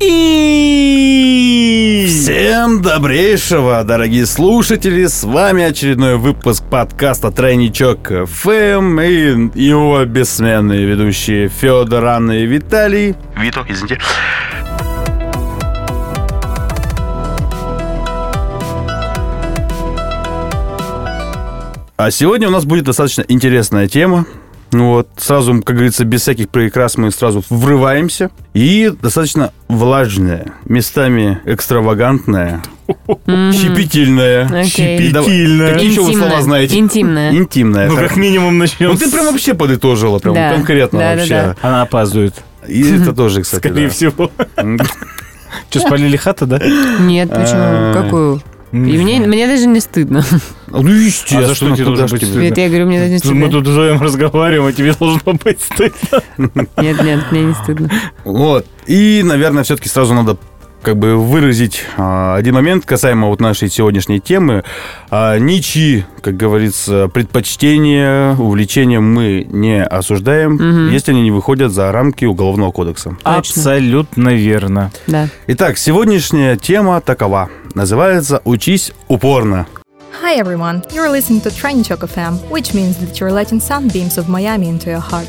И всем добрейшего, дорогие слушатели, с вами очередной выпуск подкаста «Тройничок ФМ» и его бессменные ведущие Федор, Анна и Виталий. Вито, извините. А сегодня у нас будет достаточно интересная тема. Вот, сразу, как говорится, без всяких прикрас мы сразу врываемся. И достаточно влажная, местами экстравагантная, щепетильная. Щепетильная. Какие еще вы слова знаете? Интимная. Интимная. Ну, как минимум начнем. Ну, ты прям вообще подытожила, прям конкретно вообще. Она опаздывает. И это тоже, кстати, скорее всего. Что, спалили хата, да? Нет, почему? Какую? И мне даже не стыдно. Ну, естественно. А за что тебе должно быть стыдно? Нет, я говорю, мне даже не стыдно. Мы тут вдвоем разговариваем, а тебе должно быть стыдно. Нет, мне не стыдно. Вот. И, наверное, все-таки сразу надо как бы выразить один момент касаемо вот нашей сегодняшней темы. Ничьи, как говорится, предпочтения, увлечения мы не осуждаем, если они не выходят за рамки Уголовного кодекса. Точно. Абсолютно верно. Да. Итак, сегодняшняя тема такова. Называется «Учись упорно». Hi everyone, you're listening to Тройничок FM, which means that you're letting sunbeams of Miami into your heart.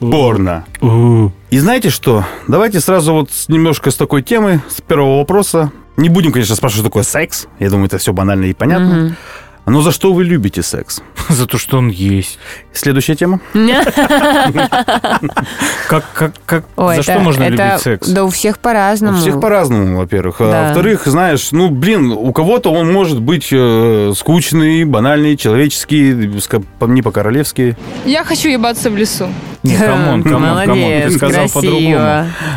Упорно. И знаете что? Давайте сразу вот немножко с такой темы, с первого вопроса. Не будем, конечно, спрашивать, что такое секс. Я думаю, это все банально и понятно. Но за что вы любите секс? За то, что он есть. Следующая тема. За что можно любить секс? Да у всех по-разному. У всех по-разному, во-первых. А во-вторых, знаешь, ну, блин, у кого-то он может быть скучный, банальный, человеческий, не по-королевски. Я хочу ебаться в лесу. Камон. Ты сказал по-другому.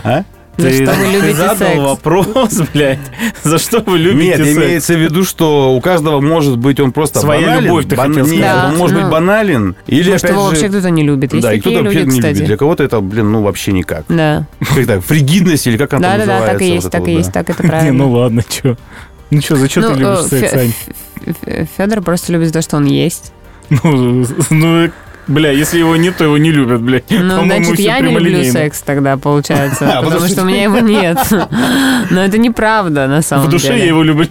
А? Ты задал вопрос, блядь. За что вы любите секс? Нет, имеется в виду, что у каждого может быть он просто банален. Своя любовь, ты хотел сказать. Нет, он может быть банален. Или, опять же, вообще кто-то не любит. Да, и кто-то вообще не любит. Для кого-то это, блин, ну вообще никак. Да. Как так, фригидность или как она называется? Да, так и есть, так это правильно. Не, ну ладно, чё. Ну чё, зачем ты любишь секс, Ань? Фёдор просто любит за то, что он есть. Ну, бля, если его нет, то его не любят, блядь. Ну, значит, я не люблю секс тогда, получается. Потому что у меня его нет. Но это неправда, на самом деле. В душе я его люблю.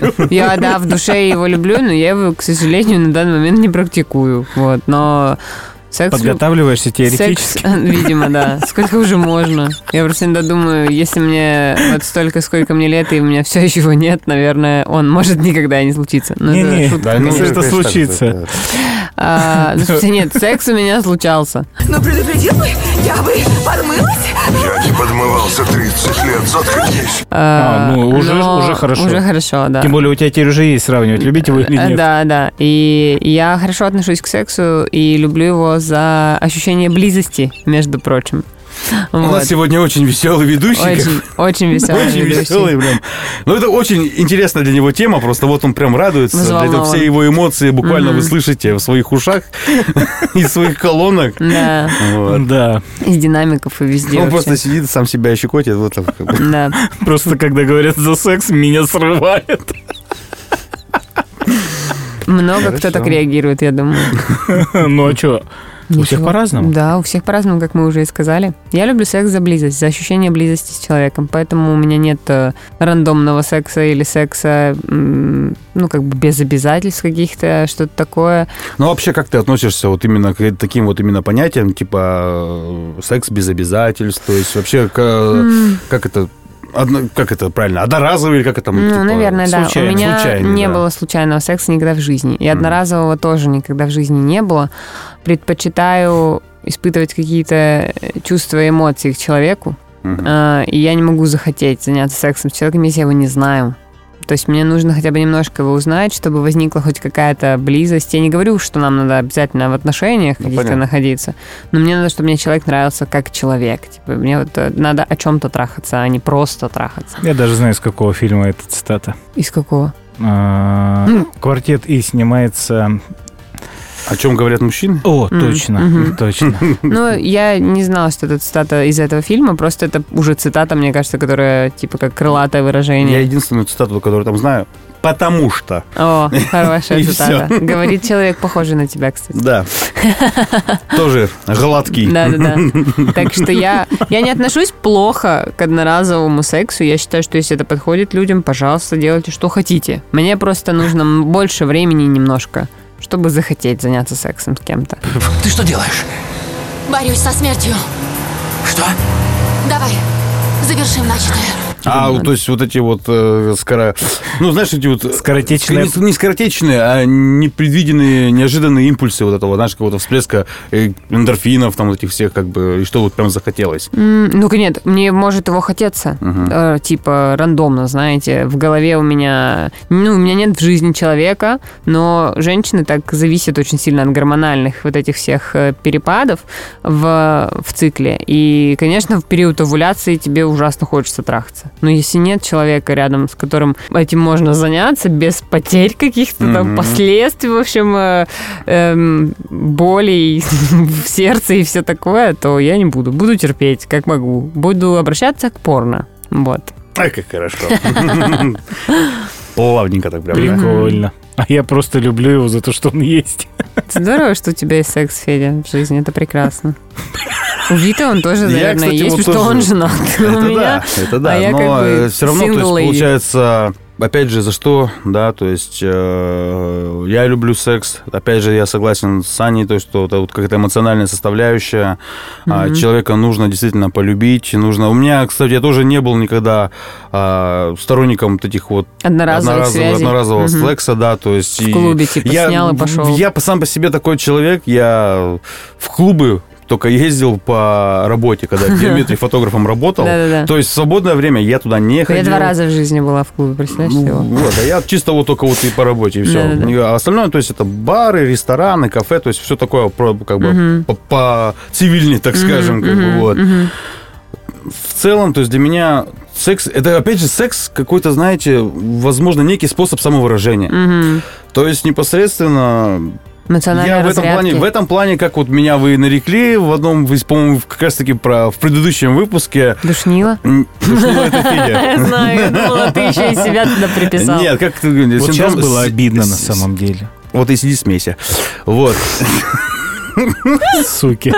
Да, в душе я его люблю, но я его, к сожалению, на данный момент не практикую. Вот, но... Секс... Подготавливаешься теоретически? Секс, видимо, да. Сколько уже можно? Я просто иногда думаю, если мне вот столько, сколько мне лет, и у меня все еще его нет, наверное, он может никогда не случиться. Это случится. Нет, секс у меня случался. Ну, предупредил бы, я бы подмылась. Я не подмывался 30 лет, заткнись. Уже хорошо. Уже хорошо, да. Тем более у тебя теперь уже есть сравнивать, любите его или нет. Да. И я хорошо отношусь к сексу и люблю его за ощущение близости, между прочим. У нас сегодня очень веселый ведущий. Очень веселый ведущий. Ну, это очень интересная для него тема. Просто вот он прям радуется. Это все его эмоции буквально вы слышите в своих ушах и своих колонок. Да. Из динамиков и везде. Он просто сидит, сам себя щекотит. Да. Просто когда говорят за секс, меня срывает. Много Хорошо. Кто так реагирует, я думаю. Ну, а что? У всех по-разному? Да, у всех по-разному, как мы уже и сказали. Я люблю секс за близость, за ощущение близости с человеком, поэтому у меня нет рандомного секса или секса, ну, как бы без обязательств каких-то, что-то такое. Ну, вообще, как ты относишься вот именно к таким вот именно понятиям, типа секс без обязательств, то есть вообще, как это... Как это правильно? Одноразовый или как это? Ну, типа, наверное, да. Случайный, у меня не было случайного секса никогда в жизни. И одноразового тоже никогда в жизни не было. Предпочитаю испытывать какие-то чувства и эмоции к человеку. И я не могу захотеть заняться сексом с человеком, если я его не знаю. То есть мне нужно хотя бы немножко его узнать, чтобы возникла хоть какая-то близость. Я не говорю, что нам надо обязательно в отношениях каких-то находиться, но мне надо, чтобы мне человек нравился как человек. Типа, мне вот надо о чем-то трахаться, а не просто трахаться. Я даже знаю, из какого фильма эта цитата. Из какого? «Квартет И» снимается... О чем говорят мужчины? О, точно. Ну, я не знала, что это цитата из этого фильма, просто это уже цитата, мне кажется, которая типа как крылатое выражение. Я единственную цитату, которую там знаю, потому что. О, хорошая цитата. Говорит человек, похожий на тебя, кстати. Да. Тоже гладкий. Да-да-да. Так что я не отношусь плохо к одноразовому сексу. Я считаю, что если это подходит людям, пожалуйста, делайте, что хотите. Мне просто нужно больше времени немножко, чтобы захотеть заняться сексом с кем-то. Ты что делаешь? Борюсь со смертью. Что? Давай, завершим начатое. То есть вот эти вот скоротечные. Не скоротечные, а непредвиденные, неожиданные импульсы вот этого, знаешь, какого-то всплеска эндорфинов, там вот этих всех, как бы, и что вот прям захотелось. Ну-ка нет, мне может его хотеться, типа рандомно, знаете, в голове у меня, у меня нет в жизни человека, но женщины так зависят очень сильно от гормональных вот этих всех перепадов в цикле, и, конечно, в период овуляции тебе ужасно хочется трахаться. Но если нет человека рядом, с которым этим можно заняться, без потерь каких-то там последствий, в общем, боли в сердце и все такое, то я не буду. Буду терпеть, как могу. Буду обращаться к порно. Вот. Ай, как хорошо. Плавненько так прям. Прикольно. А я просто люблю его за то, что он есть. Здорово, что у тебя есть секс, Федя, в жизни. Это прекрасно. У Виты он тоже, наверное, есть, что он женат. Это да. А но все равно, то есть, получается, опять же, за что, да, то есть я люблю секс. Опять же, я согласен с Аней, то, что это вот какая-то эмоциональная составляющая. Человека нужно действительно полюбить. У меня, кстати, я тоже не был никогда сторонником вот этих вот одноразового секса, да, то есть. В клубе, типа, снял и пошел. Я сам по себе такой человек, я в клубы только ездил по работе, когда в геометрии фотографом работал. Да-да-да. То есть в свободное время я туда не ходил. Я 2 раза в жизни была в клубе, представляешь, всего. Вот, а я чисто вот только вот и по работе, и все. А остальное, то есть это бары, рестораны, кафе, то есть все такое как бы по-цивильнее, так скажем, как бы вот. В целом, то есть для меня секс, это опять же секс какой-то, знаете, возможно, некий способ самовыражения. То есть непосредственно... Я в этом плане, как вот меня вы нарекли в одном, по-моему, как раз-таки в предыдущем выпуске. Душнило? Душнило это Федя. Я знаю, я думала, ты еще и себя туда приписал. Нет, как ты... Вот сейчас было обидно на самом деле. Вот и сиди, смейся. Вот. Суки.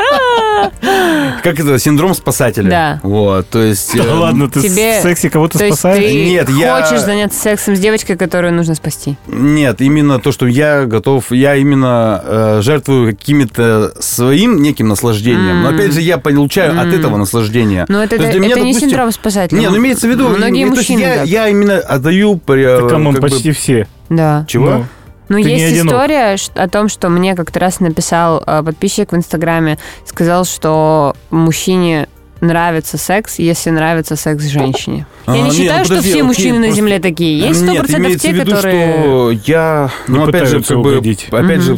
Как это? Синдром спасателя. Да. Вот, то есть... Да ладно, ты в сексе кого-то спасаешь? Нет, я... Хочешь заняться сексом с девочкой, которую нужно спасти? Нет, именно то, что я готов... Я именно жертвую каким-то своим неким наслаждением. Но, опять же, я получаю от этого наслаждения. Но это не синдром спасателя. Нет, ну имеется в виду... Многие мужчины... Я именно отдаю... Так, а почти все. Да. Чего? Ну, есть история о том, что мне как-то раз написал подписчик в Инстаграме, сказал, что мужчине нравится секс, если нравится секс женщине. Я не считаю, что все мужчины на земле такие. Есть 100% те, которые... Что я, опять же, как бы,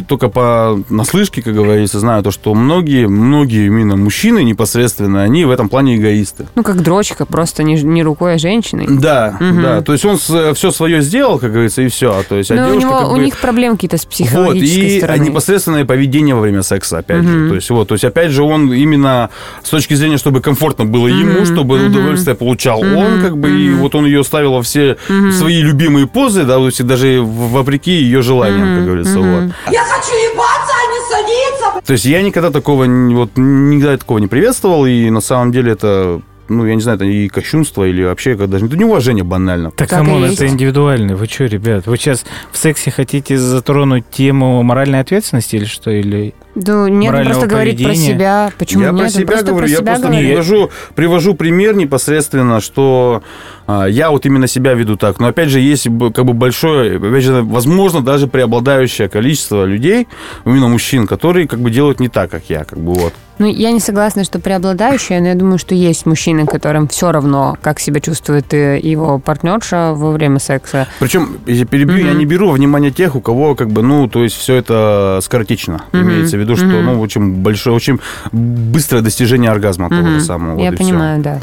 только по наслышке, как говорится, знаю то, что многие именно мужчины непосредственно, они в этом плане эгоисты. Ну, как дрочка, просто не рукой, а женщиной. Да, да. То есть он все свое сделал, как говорится, и все. То есть, а девушка, у них проблемы какие-то с психологической стороны. Вот, и непосредственное поведение во время секса, опять же. То есть, опять же, он именно с точки зрения, чтобы комфортно было ему, чтобы удовольствие получал он, как бы, и вот он ее ставил во все свои любимые позы, да, то есть даже вопреки ее желаниям, как говорится, вот. Я хочу ебаться, а не садиться! То есть я никогда такого не приветствовал, и на самом деле это... я не знаю, это и кощунство, или вообще даже неуважение банально. Так, камон, это индивидуально. Вы что, ребят, вы сейчас в сексе хотите затронуть тему моральной ответственности или что? Или да нет, просто говорить про себя. Почему я нет? Про себя говорю, я просто привожу пример непосредственно, что я вот именно себя веду так. Но опять же, есть как бы большое, опять же, возможно, даже преобладающее количество людей, именно мужчин, которые как бы делают не так, как я, как бы вот. Я не согласна, что преобладающее, но я думаю, что есть мужчины, которым все равно, как себя чувствует его партнерша во время секса. Причем, если перебью, я не беру во внимание тех, у кого как бы, то есть все это скоротечно. Имеется в виду, что, очень большое, очень быстрое достижение оргазма того же самого. Я понимаю, да.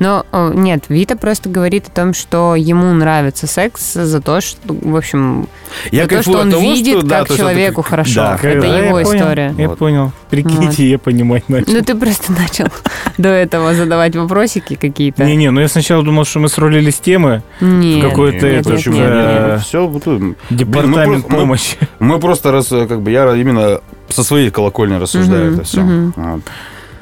Но нет, Вита просто говорит о том, что ему нравится секс за то, что, в общем, я за то, что он того, видит, что, да, как то, человеку ты... хорошо. Да, это его я история. Понял, я понял. Прикиньте, вот. Я понимать начал. Ну, ты просто начал до этого задавать вопросики какие-то. Не-не, ну я сначала думал, что мы срулили с темы. Нет, какой-то это все департамент помощи. Мы просто раз, как бы, я именно со своей колокольни рассуждаю это все.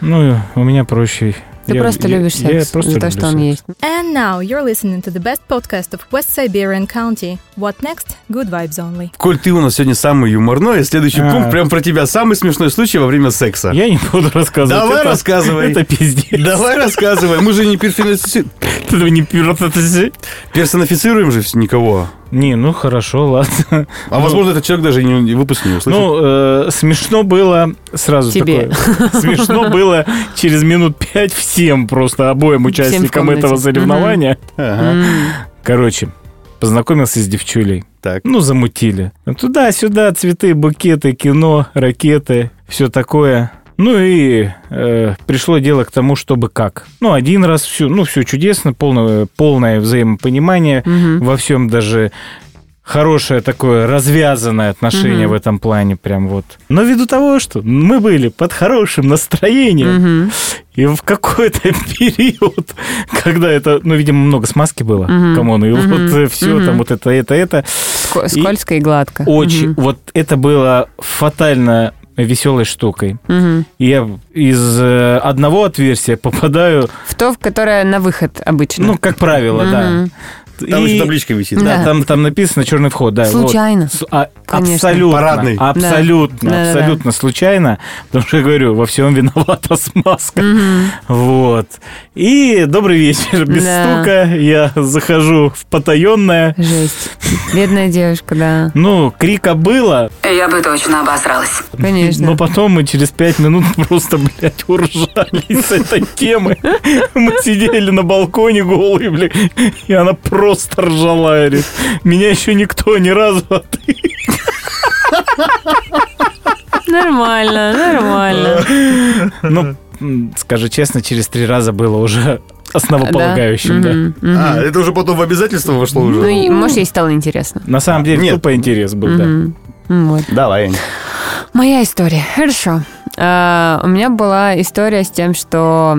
Ну, у меня проще. Ты просто любишь секс за то, что он есть. And now you're listening to the best podcast of West Siberian County. What next? Good vibes only. Коль, ты у нас сегодня самый юморной, следующий пункт прям про тебя. Самый смешной случай во время секса. Я не буду рассказывать. Давай рассказывай. Это пиздец. Давай рассказывай. Мы же не персонифицируем же никого. Не, ну хорошо, ладно. А возможно, этот человек даже не выпуск не услышит. Ну, смешно было сразу тебе. Такое. Смешно было через минут 5 всем просто, обоим участникам этого соревнования. Короче, познакомился с девчулей. Так. Ну, замутили. Туда-сюда, цветы, букеты, кино, ракеты, все такое. Ну и пришло дело к тому, чтобы как. Ну, один раз все, ну, все чудесно, полное взаимопонимание во всем, даже хорошее такое развязанное отношение в этом плане прям вот. Но ввиду того, что мы были под хорошим настроением, и в какой-то период, когда это, ну, видимо, много смазки было, камон, и вот все там вот это. Скользко и гладко. Очень, вот это было фатально... веселой штукой. Я из одного отверстия попадаю... В то, в которое на выход обычно. Ну, как правило, да. Там еще табличка висит. Да, там написано «Черный вход». Да, случайно. Вот. Абсолютно. Парадный. Абсолютно. Да. Абсолютно случайно. Потому что я говорю, во всем виновата смазка. Вот. И добрый вечер. Без стука я захожу в потаенное. Жесть. Бедная девушка, да. Ну, крика было. Я бы точно обосралась. Конечно. Но потом мы через 5 минут просто, блядь, уржались с этой темы. Мы сидели на балконе голые, блядь, и она просто ржала, говорит. Меня еще никто ни разу, а ты... Нормально. Ну, скажу честно, через 3 раза было уже... основополагающим, да. Это уже потом в обязательство вошло уже? Ну, может, ей стало интересно. На самом деле, тупо интерес был, да. Вот. Давай. Моя история. Хорошо. У меня была история с тем, что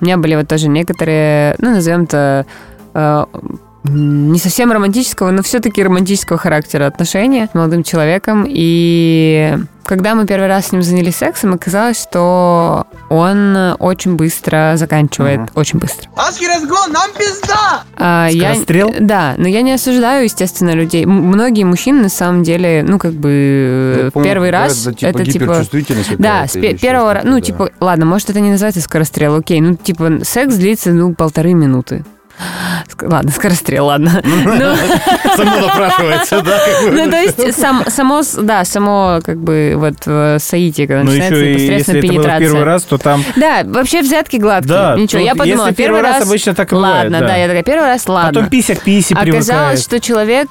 у меня были вот тоже некоторые, ну, назовем-то, не совсем романтического, но все-таки романтического характера отношения с молодым человеком. И когда мы первый раз с ним занялись сексом, оказалось, что он очень быстро заканчивает. Очень быстро. Адский разгон, нам пизда! Скорострел? Да, но я не осуждаю, естественно, людей. Многие мужчины, на самом деле, ну, как бы, первый раз... Это типа... Да, с первого раза... Ну, типа, ладно, может, это не называется скорострел, окей. Ну, типа, секс длится, 1,5 минуты. Ладно, скорострел, ладно. Само напрашивается, да? Ну, то есть, само, как бы, вот, соитие, когда начинается непосредственно пенетрация. Если это первый раз, то там... Да, вообще взятки гладкие, ничего, я подумала, первый раз... обычно так и бывает, ладно, да, я такая, первый раз, ладно. Потом пися к писе привыкает. Оказалось, что человек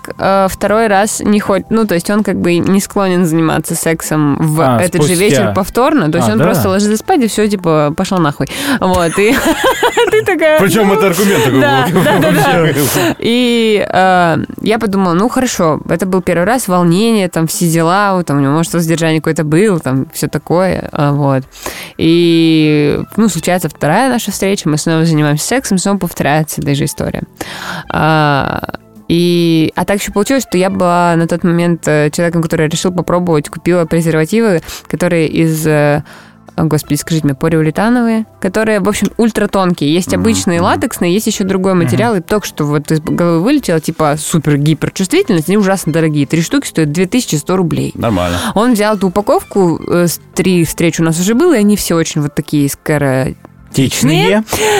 второй раз не хочет, ну, то есть, он как бы не склонен заниматься сексом в этот же вечер повторно, то есть, он просто ложится спать, и все, типа, пошла нахуй. Вот, и ты такая... Причем это аргумент такой был. Да. И я подумала, ну хорошо, это был первый раз, волнение, там все дела, там у него, может, воздержание какое-то было, там все такое, вот. И, ну, случается вторая наша встреча, мы снова занимаемся сексом, снова повторяется эта же история. А так еще получилось, что я была на тот момент человеком, который решил попробовать, купила презервативы, которые из... Господи, скажите мне, полиуретановые, которые, в общем, ультратонкие. Есть обычные латексные, есть еще другой материал. И только что вот из головы вылетело, типа, супер-гиперчувствительность. Они ужасно дорогие. 3 штуки стоят 2100 рублей. Нормально. Он взял эту упаковку, 3 встречи у нас уже было, и они все очень вот такие скоротечные.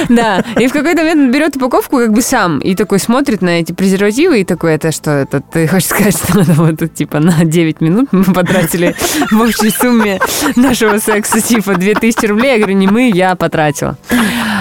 Да. И в какой-то момент он берет упаковку как бы сам и такой смотрит на эти презервативы и такой, это что, это ты хочешь сказать, что надо вот типа на 9 минут мы потратили в общей сумме нашего секса типа 2000 рублей. Я говорю, не мы, я потратила.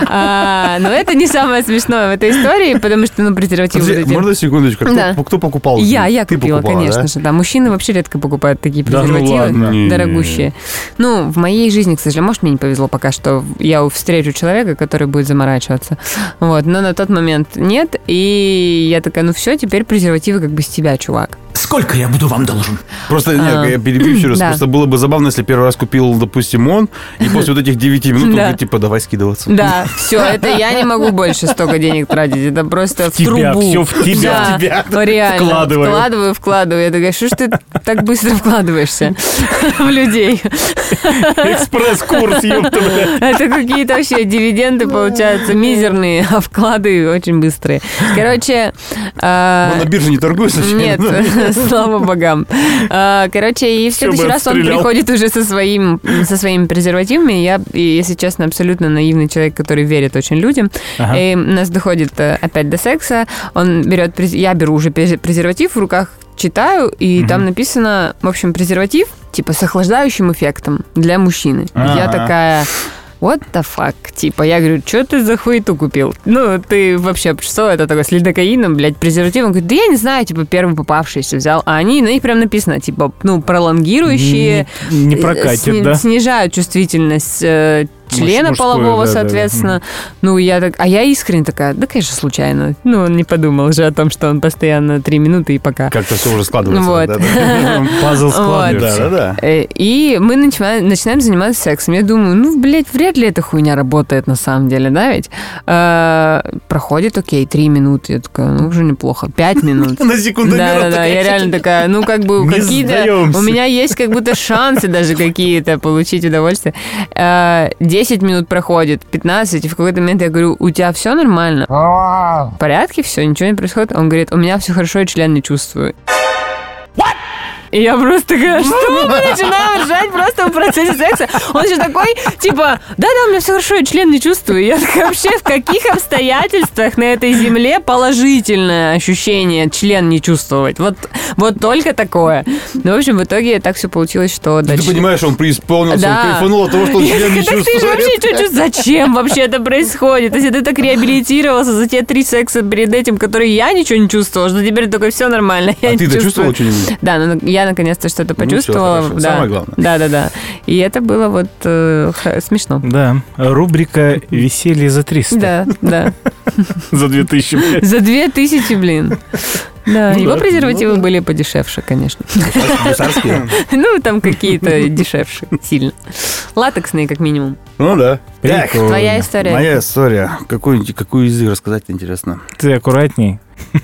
Но это не самое смешное в этой истории, потому что, ну, презервативы... Подожди, можно секундочку? Да. Кто покупал? Я купила, покупала, конечно, да? Же. Да, мужчины вообще редко покупают такие презервативы, да, ну, дорогущие. Ну, в моей жизни, к сожалению, может, мне не повезло пока, что я встречу встречу человека, который будет заморачиваться. Вот. Но на тот момент нет. И я такая, ну все, теперь презервативы как бы с тебя, чувак. Сколько я буду вам должен? Просто, нет, я перебью еще раз. Да. Просто было бы забавно, если первый раз купил, допустим, он, и после вот этих 9 минут он говорит, типа, давай скидываться. Да, все, это я не могу больше столько денег тратить. Это просто в трубу. Все в тебя, да, в тебя. Ну, реально. Вкладываю. Я такая, что ж ты так быстро вкладываешься в людей? Экспресс-курс, ёпта, блядь. Это какие-то вообще дивиденды, получаются, мизерные, а вклады очень быстрые. Короче... На бирже не торгуешь вообще? Нет, слава богам. Короче, и в следующий раз он приходит уже со своими презервативами. Я, если честно, абсолютно наивный человек, который верит очень людям. Ага. И нас доходит опять до секса. Он берет... Я беру уже презерватив в руках, читаю, и там написано, в общем, презерватив, типа, с охлаждающим эффектом для мужчины. А-а-а. Я такая... What the fuck? Типа, я говорю, что ты за хуету купил? Ну, ты вообще, что это такое, с лидокаином, блядь, презервативом? Он говорит, да я не знаю, типа, первый попавшийся взял. А они, на них прям написано, типа, ну, пролонгирующие... Не прокатит, да? Снижают чувствительность... члена мужскую, полового, да, соответственно. Да. Ну, я так... А я искренне такая, да, конечно, случайно. Ну, он не подумал же о том, что он постоянно 3 минуты и пока. Как-то все уже складывается. Вот. Да. Пазл складывается. Вот. Да, да, да. И мы начинаем заниматься сексом. Я думаю, ну, блядь, вряд ли эта хуйня работает на самом деле, да, ведь? Проходит, окей, 3 минуты. Я такая, ну, уже неплохо. 5 минут. На секунду. Да-да-да, я реально такая, ну, как бы какие-то... У меня есть как будто шансы даже какие-то получить удовольствие. 10 минут проходит, 15, и в какой-то момент я говорю, у тебя все нормально? В порядке все, ничего не происходит? Он говорит, у меня все хорошо, и член не чувствую. What? И я просто такая, что? Мы начинаем ржать просто в процессе секса. Он еще такой, типа, да-да, у меня все хорошо, я член не чувствую. Я такая, вообще, в каких обстоятельствах на этой земле положительное ощущение член не чувствовать? Вот только такое. Ну, в общем, в итоге так все получилось, что... Ты понимаешь, он преисполнился, да. Он кайфанул от того, что он член не чувствует. Ты же вообще что чувствуешь? Зачем вообще это происходит? Если ты так реабилитировался за те 3 секса перед этим, которые я ничего не чувствовала, что теперь такое все нормально. А ты-то чувствовала что-нибудь? Да, ну, я наконец-то что-то почувствовала. Ну, да. Самое главное. Да-да-да. И это было вот смешно. Да. Рубрика «Веселье за 300». Да, да. За 2000, блин. За 2000, блин. Да, его презервативы были подешевше, конечно. Ну, там какие-то дешевше, сильно. Латексные, как минимум. Ну, да. Так, твоя история. Моя история. Какую из них рассказать интересно? Ты аккуратней.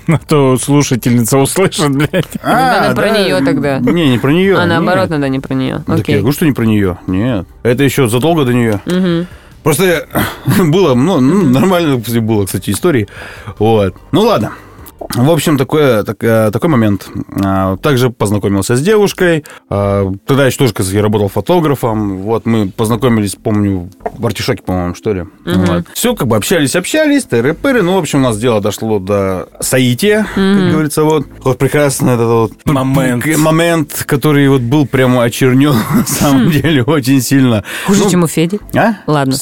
А то слушательница услышит, блядь. Надо про нее тогда. Не про нее. А наоборот, надо не про нее. Так я говорю, что не про нее. Нет. Это еще задолго до нее. Просто было, ну, нормально было, кстати, истории. Вот. Ну, ладно. В общем, такой момент. Также познакомился с девушкой. Тогда еще тоже, я работал фотографом. Вот мы познакомились, помню, в Артишоке, по-моему, что ли. Вот. Все, как бы общались, тыры-пыры. Ну, в общем, у нас дело дошло до соития, как говорится. Вот прекрасный этот момент, который вот был прямо очернен, на самом деле, очень сильно. Хуже, чем у Феди? А? Ладно.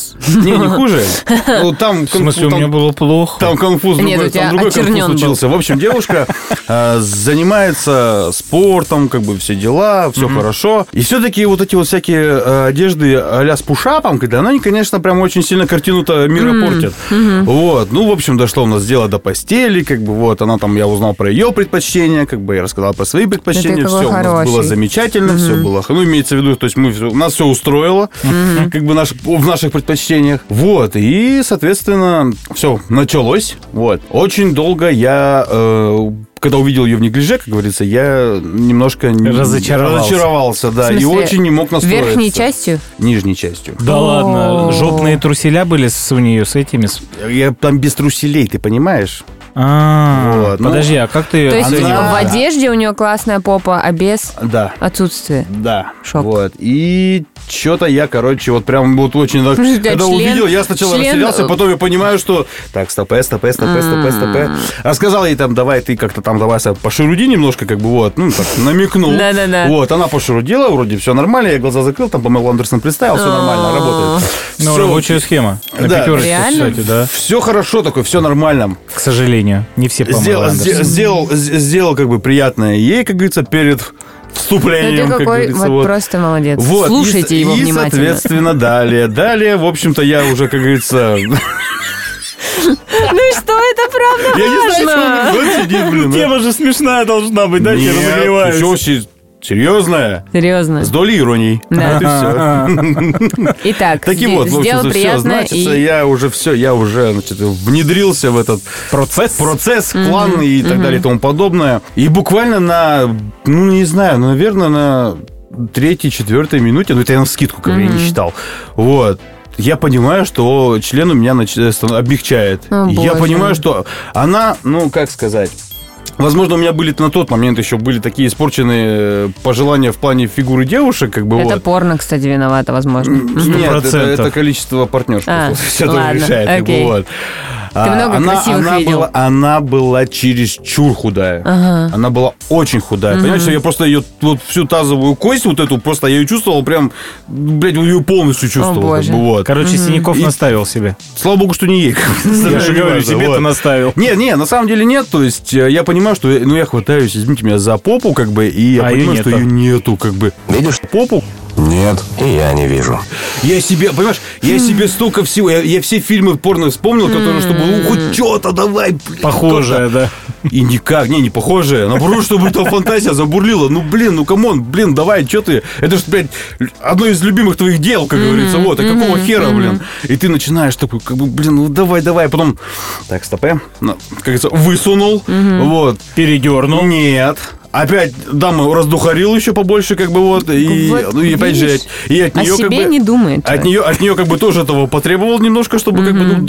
Не хуже. В смысле, у меня было плохо. Там конфуз, другой конфуз случился. В общем, девушка занимается спортом, как бы все дела, все хорошо. И все-таки вот эти вот всякие одежды а-ля с пушапом, когда они, конечно, прям очень сильно картину-то мира портят. Вот. Ну, в общем, дошло у нас дело до постели, как бы вот она там, я узнал про ее предпочтения, как бы я рассказал про свои предпочтения, все у нас было замечательно, все было. Ну, имеется в виду, то есть нас все устроило, как бы в наших предпочтениях. Вот. И, соответственно, все началось. Вот. Очень долго я когда увидел ее в неглиже, как говорится, я немножко разочаровался, да, и очень не мог настроиться. Верхней частью? Нижней частью. Да ладно, жопные труселя были у нее с этими? Я там без труселей, ты понимаешь? Вот. Подожди, а как ты... То есть в одежде у нее классная попа, а без отсутствия? Да. Шок. Вот. И что-то я, короче, вот прям вот очень... Когда увидел, я сначала растерялся, потом я понимаю, что... Так, стопэ. Рассказал ей там, давай ты как-то там, давай, пошеруди немножко, как бы вот, ну, так, намекнул. Да-да-да. Вот, она пошерудила, вроде все нормально, я глаза закрыл, там, по-моему, Андерсон представил, все нормально, работает. Ну, рабочая схема. Да. Реально? Все хорошо такое, все нормально. К сожалению. Не все помыла. Сделал как бы приятное ей, как говорится, перед вступлением, как говорится. Вот просто молодец. Вот. Слушайте его внимательно. И, соответственно, далее. Далее, в общем-то, я уже, как говорится... Ну что, это правда важно. Я не знаю, что он сидит, блин. Тема же смешная должна быть, да? Нет, еще серьезная. С долей иронии. Да. Итак, таким вот, в общем-то, все, значит, я уже внедрился в этот процесс, план и так далее и тому подобное. И буквально наверное, на 3-4 минуте, это я навскидку, как я не считал, вот. Я понимаю, что член у меня облегчает. О, я понимаю, что она, возможно, у меня были на тот момент еще были такие испорченные пожелания в плане фигуры девушек, Это вот. Порно, кстати, виновата, возможно. 100%. Нет, это количество партнершек. Все тоже решает. Окей. Вот. Ты много красивых видел? Она была чересчур худая. Ага. Она была очень худая. Угу. Понимаешь, я просто ее всю тазовую кость просто я ее чувствовал ее полностью чувствовал. О, Боже. Синяков наставил себе. Слава богу, что не ей. Я же говорю, себе-то наставил. Нет, на самом деле нет. То есть я понимаю, что я хватаюсь, извините меня, за попу, и я понимаю, что ее нету, Видишь попу? Нет, и я не вижу. Я себе столько всего... Я все фильмы порно вспомнил, которые, чтобы... хоть что-то давай, блин. Похожее, да. И никак, не похожее. Наоборот, чтобы эта фантазия забурлила. Камон, давай, что ты... Это же, одно из любимых твоих дел, как говорится. Вот, а какого хера, блин? И ты начинаешь такой, давай. Потом, стопэ. Как говорится, высунул. Вот. Передернул. Нет. Опять даму раздухарил еще побольше, и опять же, и от нее, не думает. От нее, тоже этого потребовал немножко, чтобы,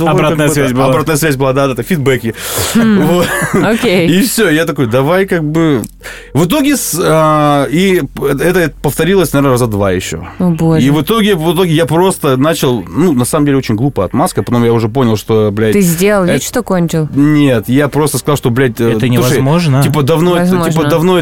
обратная связь была. Обратная связь была, да, фидбэки. Окей. И все, я такой, давай, В итоге, и это повторилось, наверное, раза два еще. О, Боже. И в итоге я просто начал, на самом деле, очень глупо отмазка, потом я уже понял, что, Ты сделал вид, что кончил? Нет, я просто сказал, что, это невозможно. Давно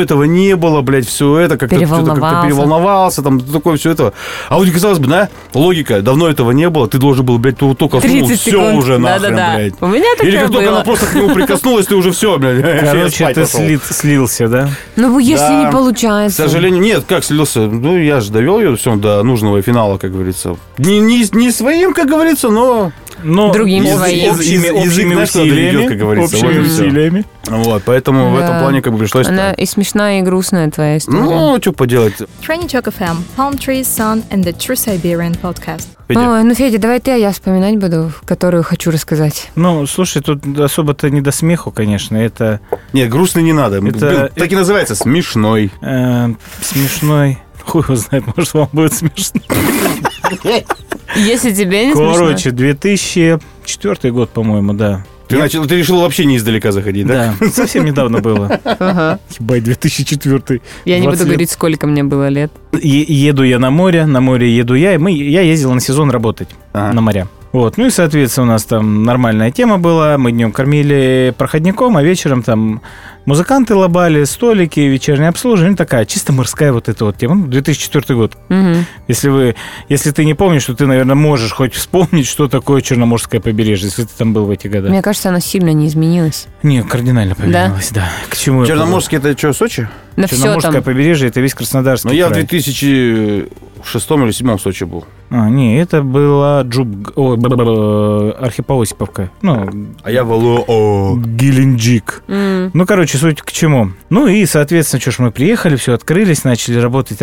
этого не было, все это как-то переволновался, такое все это. А вот, казалось бы, логика, давно этого не было, ты должен был, ты только все уже нахрен, У меня такое. Или как только она просто к нему прикоснулась, ты уже все, ты слился, да? Если не получается. К сожалению, нет, как слился, я же довел ее все до нужного финала, как говорится. Не своим, как говорится, но другим своим. Общими усилиями, как говорится. Поэтому в этом плане пришлось... Она и смешная, и грустная твоя история. Что поделать. Тройничок ФМ. Palm Trees, Sun and the True Siberian Podcast. Федя. Федя, давай ты, а я вспоминать буду, которую хочу рассказать. Слушай, тут особо-то не до смеху, конечно, это... Нет, грустный не надо. Так и называется, смешной. Смешной. Хуй его знает, может, вам будет смешно. Если тебе не смешно. 2004 год, по-моему, да. Ты решил вообще не издалека заходить, да? Да, совсем недавно было. Ага. Ебать, 2004. Я не буду говорить, сколько мне было лет. Еду я на море еду я, и я ездил на сезон работать на моря. И, соответственно, у нас там нормальная тема была. Мы днем кормили проходником, а вечером там музыканты лобали, столики, вечернее обслуживание. Такая чисто морская тема. 2004 год. Угу. Если ты не помнишь, то ты, наверное, можешь хоть вспомнить, что такое Черноморское побережье, если ты там был в эти годы. Мне кажется, оно сильно не изменилось. Не, кардинально поменялось, да. К чему Черноморский, это что, Сочи? Да, Черноморское побережье, это весь Краснодарский край. Я в 2006 или 2007 в Сочи был. Это была Архипо-Осиповка. А я был Геленджик. Суть к чему. Соответственно, что ж, мы приехали, все открылись, начали работать.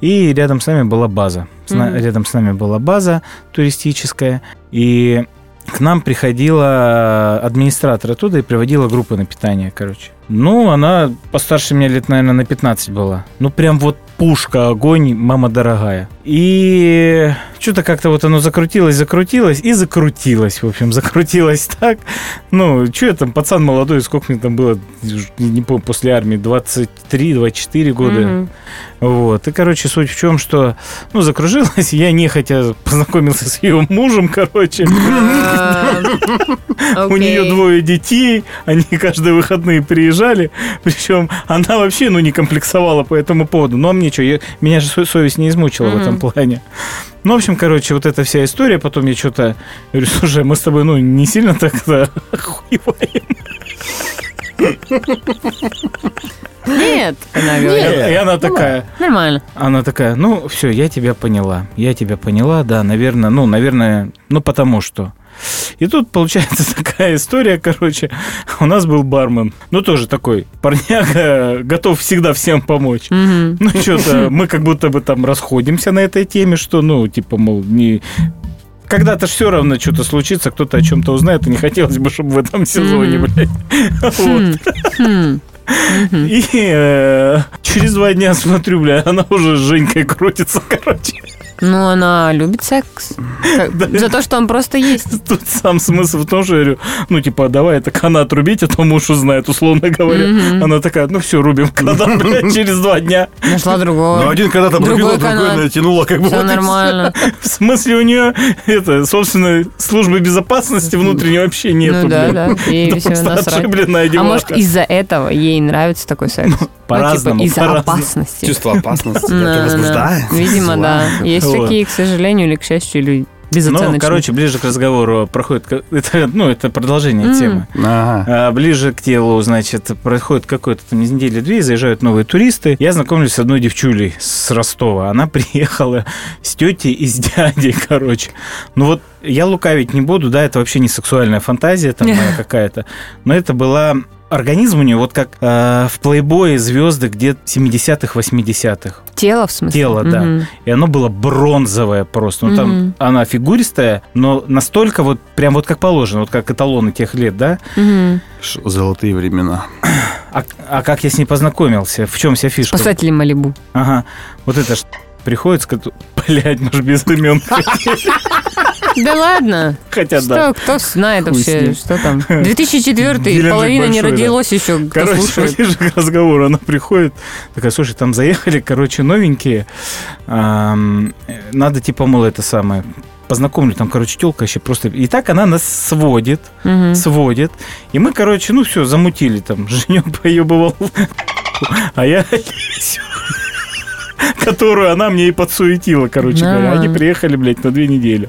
И рядом с нами была база. Рядом с нами была база туристическая. И к нам приходила администратор оттуда и приводила группы на питание, Она постарше меня лет, наверное, на 15 была. Пушка, огонь, мама дорогая. И что-то как-то оно закрутилось и закрутилось. В общем, закрутилось так. Что я там, пацан молодой, сколько мне там было, не помню, после армии, 23-24 года. Вот. И, суть в чем, что, закружилось. Я нехотя познакомился с ее мужем, У нее 2 детей. Они каждые выходные приезжали. Причем она вообще, не комплексовала по этому поводу. Но мне меня же совесть не измучила в этом плане. Эта вся история. Потом я что-то говорю, слушай, мы с тобой, не сильно так-то охуеваем. Нет, она говорит. И она такая. Нормально. Она такая, ну, все, я тебя поняла. Я тебя поняла, да, наверное, ну, потому что. И тут получается такая история, короче, у нас был бармен, ну тоже такой парняга, готов всегда всем помочь. Mm-hmm. Ну что-то мы как будто бы там расходимся на этой теме, что, ну типа, мол, не... Когда-то все равно что-то случится, кто-то о чем-то узнает, и не хотелось бы, чтобы в этом сезоне, блядь. Mm-hmm. Вот. Mm-hmm. Mm-hmm. И через 2 дня смотрю, бля, она уже с Женькой крутится, короче. Ну, она любит секс. За то, что он просто есть. Тут сам смысл в том, что я говорю, ну, типа, давай это канат рубить, а то муж узнает, условно говоря. Mm-hmm. Она такая, ну, все, рубим канат, блядь, через 2 дня. Нашла другого. Ну, один канат обрубила, другой натянула, как бы. Все нормально. В смысле, у нее, собственно, службы безопасности внутренней вообще нету. Ну, да, ей все насрать. А может, из-за этого ей нравится такой секс? По-разному. Из-за опасности. Чувство опасности. Это возбуждает. Видимо, да. Есть такие, к сожалению, или к счастью, люди безоценочные. Ну, короче, ближе к разговору проходит... Это продолжение темы. Ага. Ближе к телу, значит, проходит какой-то там недели-две, заезжают новые туристы. Я знакомлюсь с одной девчулей с Ростова. Она приехала с тетей и с дядей, короче. Ну, вот я лукавить не буду, да, это вообще не сексуальная фантазия там какая-то. Но это была... Организм у нее вот как в плейбое звезды где-то 70-х, 80-х. Тело, в смысле? Тело, да. Mm-hmm. И оно было бронзовое просто. Ну, mm-hmm. Там она фигуристая, но настолько вот, прям вот как положено, вот как эталоны тех лет, да? Mm-hmm. Золотые времена. А как я с ней познакомился? В чем вся фишка? Спасатели Малибу. Ага. Вот это ж приходится, блядь, может, без имен. Да ладно. Хотя что, да. Кто знает вообще, что там. 2004-й, половина большой, не родилось да. Еще. Короче, ближе к разговору она приходит, такая, слушай, там заехали, короче, новенькие. Надо, типа, мол, это самое... Познакомлю, там, короче, тёлка еще просто... И так она нас сводит, угу. Сводит. И мы, короче, ну все, замутили там. Женёк поёбывал. А я... Которую она мне и подсуетила, короче говоря. Они приехали, блядь, на 2 недели.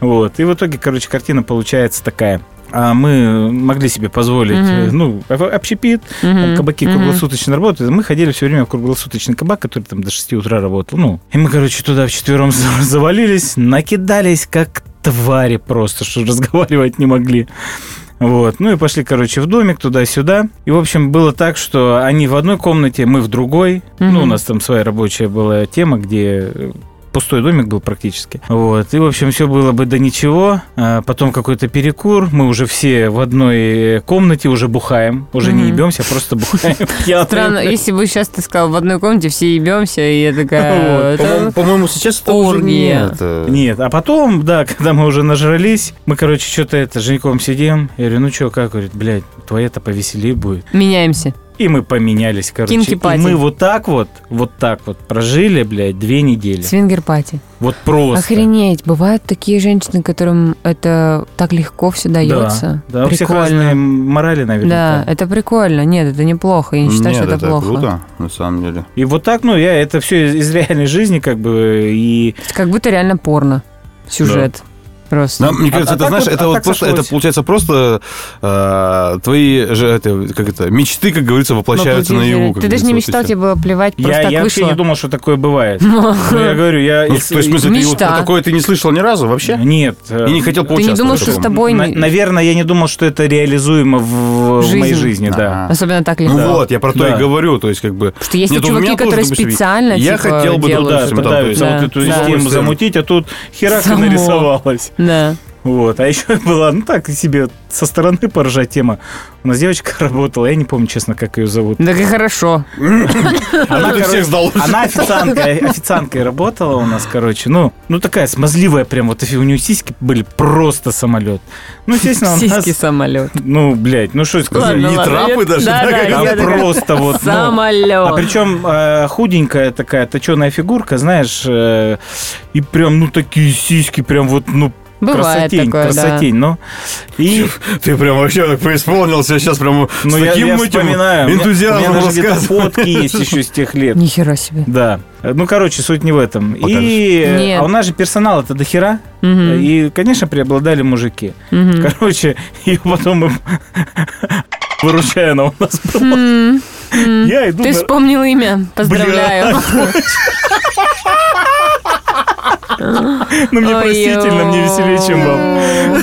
Вот. И в итоге, короче, картина получается такая. А мы могли себе позволить, mm-hmm. Ну, общепит, mm-hmm. Кабаки круглосуточно mm-hmm. работают. Мы ходили все время в круглосуточный кабак, который там до 6 утра работал. Ну, и мы, короче, туда вчетвером завалились, накидались как твари просто, что разговаривать не могли. Вот. Ну и пошли, короче, в домик туда-сюда. И, в общем, было так, что они в одной комнате, мы в другой. Mm-hmm. Ну, у нас там своя рабочая была тема, где... Пустой домик был практически. Вот. И, в общем, все было бы до ничего. А потом какой-то перекур. Мы уже все в одной комнате уже бухаем. Уже mm-hmm. не ебемся, просто бухаем. Странно, если бы сейчас ты сказал, в одной комнате все ебемся, и я такая... По-моему, сейчас это уже нет. Нет, а потом, да, когда мы уже нажрались, мы, короче, что-то с Женьком сидим. Я говорю, ну что, как? Говорит, блядь, твоя-то повеселее будет. Меняемся. И мы поменялись, короче. Кинки-пати. И мы вот так вот прожили, блядь, 2 недели. Свингер-пати. Вот просто. Охренеть. Бывают такие женщины, которым это так легко все дается. Да, да, у всех разные морали, наверное. Да, это прикольно. Нет, это неплохо. Я не считаю, что это плохо. Круто, на самом деле. И вот так, ну, я это все из реальной жизни, как бы, и... Как будто реально порно. Сюжет. Да. Просто. Да, мне кажется, это, знаешь, вот, это, вот просто, это получается просто твои же, мечты, как говорится, воплощаются наяву. Ты даже не мечтал, тебе было плевать, просто так я вышло. Я вообще не думал, что такое бывает. Я говорю, я... Мечта. Такое ты не слышал ни разу вообще? Нет. И не хотел поучаствовать. Ты не думал, что с тобой... Наверное, я не думал, что это реализуемо в моей жизни, да. Особенно так легко. Ну вот, я про то и говорю, то есть как бы... Потому что есть чуваки, которые специально делают. Я хотел бы эту систему замутить, а тут херак и нарисовалась. Да. Вот. А еще была, ну так себе со стороны поржать тема. У нас девочка работала, я не помню, честно, как ее зовут. Да и хорошо. Она официанткой работала у нас, короче. Ну, такая смазливая прям. Вот у нее сиськи были просто самолет. Ну, естественно, у нас... Сиськи-самолет. Ну, блядь, ну что сказать? Не трапы даже, а просто вот. Самолет. А причем худенькая такая точеная фигурка, знаешь, и прям, ну, такие сиськи прям вот, ну, бывает красотень, такое, красотень, да. Но... И... Ты прям вообще так преисполнился, сейчас прям с таким энтузиазмом рассказываешь. У меня даже фотки есть еще с тех лет. Ни хера себе. Да. Ну, короче, суть не в этом. И... А у нас же персонал это дохера. Угу. И, конечно, преобладали мужики. Угу. Короче, и потом мы... выручай, она у нас была. Я иду. Ты вспомнил имя. Поздравляю. Ну, мне простительно, мне веселее, чем вам.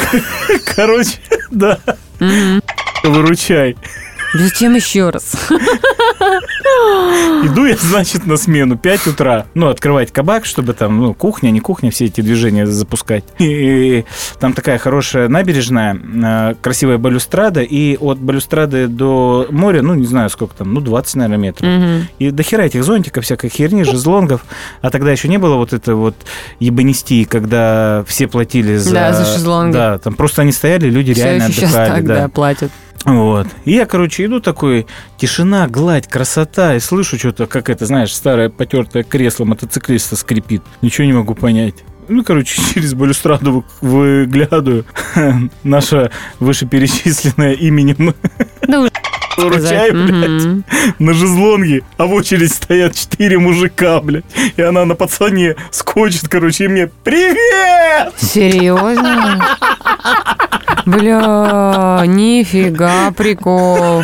Короче, да. Выручай. Зачем еще раз? Иду я, значит, на смену. 5 утра. Ну, открывать кабак, чтобы там, ну, кухня, не кухня, все эти движения запускать. И там такая хорошая набережная, красивая балюстрада. И от балюстрады до моря, ну, не знаю, сколько там, ну, 20, наверное, метров. Угу. И до хера этих зонтиков, всякой херни, шезлонгов. А тогда еще не было вот это вот ебанистии, когда все платили за... Да, за шезлонги. Да, там просто они стояли, люди все реально отдыхали. Сейчас так, да, платят. Вот. И я, короче, иду такой, тишина, гладь, красота, и слышу что-то, как это, знаешь, старое потертое кресло мотоциклиста скрипит. Ничего не могу понять. Ну, короче, через балюстраду выглядываю. Наше вышеперечисленное именем. Да, выручай, блядь, на жезлонге, а в очередь стоят 4 мужика, блядь. И она на пацане скочит, короче, и мне: «Привет!» Серьезно? Бля, нифига, прикол.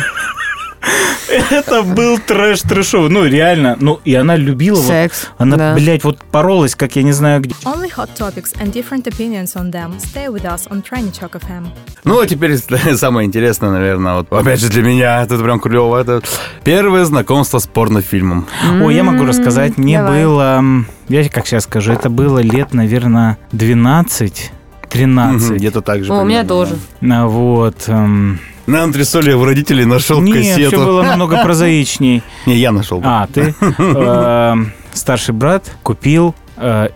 Это был трэш-трэшовый. Ну, реально. Ну, и она любила секс. Вот, она, да, блядь, вот поролась, как я не знаю где. Only hot topics and different opinions on them. Stay with us on Тройничок ФМ. Ну, а теперь самое интересное, наверное, вот, опять же, для меня, это прям клево, это первое знакомство с порнофильмом. Ой, я могу рассказать. Мне было, я как сейчас скажу, это было лет, наверное, 12-13. Где-то так же. О, у меня тоже. Вот. На антресоле у родителей нашел кассету. Нет, все было намного прозаичней. Не, я нашел. А, ты? Старший брат купил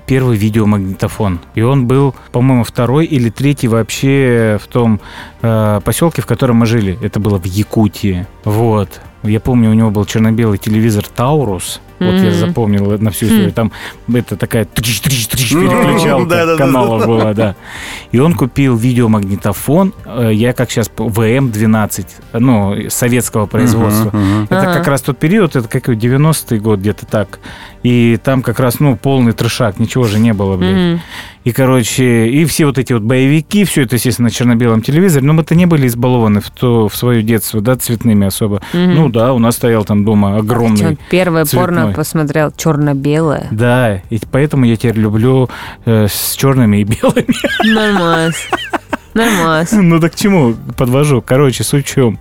первый видеомагнитофон. И он был, по-моему, 2-й или 3-й вообще в том поселке, в котором мы жили. Это было в Якутии. Вот. Я помню, у него был черно-белый телевизор «Таурус». Вот я запомнил на всю историю. Там это такая переключалка каналов была, да. И он купил видеомагнитофон, я как сейчас, ВМ-12, ну, советского производства. Это как раз тот период, это какой 90-й год, где-то так. И там как раз, ну, полный трешак, ничего же не было, блин. И, короче, и все вот эти вот боевики, все это, естественно, на черно-белом телевизоре. Но мы-то не были избалованы в свое детство, да, цветными особо. Ну да, у нас стоял там дома огромный. Первое порно посмотрел черно-белое. Да, и поэтому я теперь люблю с черными и белыми. Нормас. Нормас. Ну так к чему подвожу? Короче, суть в чем.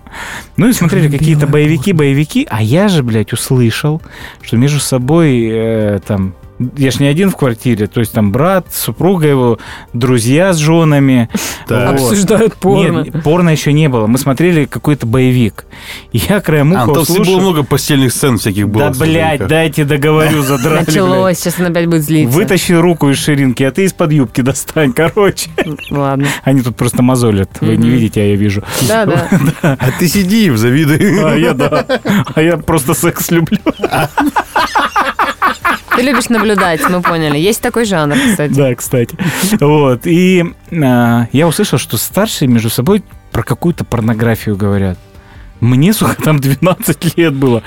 Ну и смотрели какие-то боевики. А я же, блядь, услышал, что между собой там... Я ж не один в квартире, то есть там брат, супруга его, друзья с женами. Да. Вот. Обсуждают порно. Нет, порно еще не было. Мы смотрели какой-то боевик. Я краем уха услышал... Там было много постельных сцен всяких было. Да, блядь, дайте договорю, задрали. Началось, сейчас он опять будет злиться. Вытащи руку из ширинки, а ты из-под юбки достань, короче. Ладно. Они тут просто мозолят. Вы не видите, а я вижу. Да, да. А ты сиди им, завидуй. А я, да. А я просто секс люблю. Ты любишь наблюдать, мы поняли. Есть такой жанр, кстати. Да, кстати. Вот. И я услышал, что старшие между собой про какую-то порнографию говорят. Мне, сука, там 12 лет было.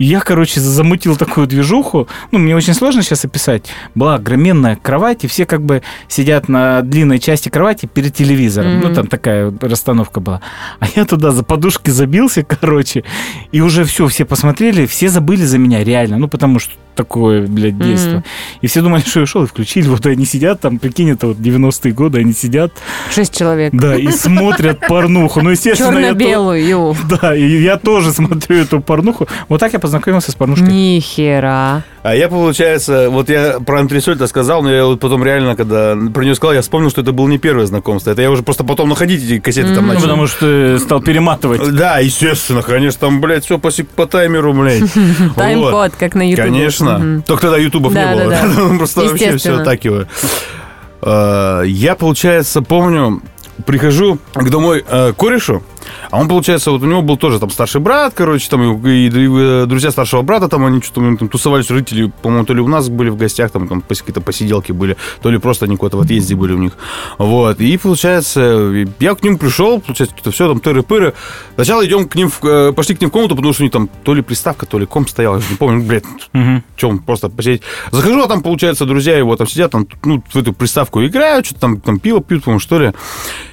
Я, короче, замутил такую движуху. Ну, мне очень сложно сейчас описать. Была огроменная кровать, и все как бы сидят на длинной части кровати перед телевизором. Ну, там такая расстановка была. А я туда за подушки забился, короче, и уже все посмотрели, все забыли за меня, реально. Ну, потому что такое, блядь, действие. И все думали, что я ушел, и включили. Вот они сидят там, прикинь, это вот 90-е годы, они сидят. 6 человек. Да, и смотрят порнуху. Ну, естественно, черно-белую. Да, и я тоже смотрю эту порнуху. Вот так я познакомился с порнушкой. Нихера. А я, получается, вот я про антресоль-то сказал, но я вот потом реально, когда про нее сказал, я вспомнил, что это было не первое знакомство. Это я уже просто потом находить эти кассеты там начал. Ну, потому что стал перематывать. Да, естественно, конечно, там, блядь, все по таймеру, блядь. Таймкод, как на Ютубе. Конечно. Только тогда Ютубов не было. Просто вообще все атакиваю. Я, получается, помню, прихожу к домой корешу, а он, получается, вот у него был тоже там старший брат, короче, там и друзья старшего брата, там они что-то там тусовались, родители, по-моему, то ли у нас были в гостях, там какие-то посиделки были, то ли просто они куда-то в отъезде были у них. Вот, и, получается, я к ним пришел, получается, это все там тыры-пыры. Сначала идем к ним, пошли к ним в комнату, потому что у них там то ли приставка, то ли комп стоял, я не помню, блядь, чем просто посидеть. Захожу, а там, получается, друзья его там сидят, там, ну, в эту приставку играют, что-то там пиво пьют, по-моему, что ли.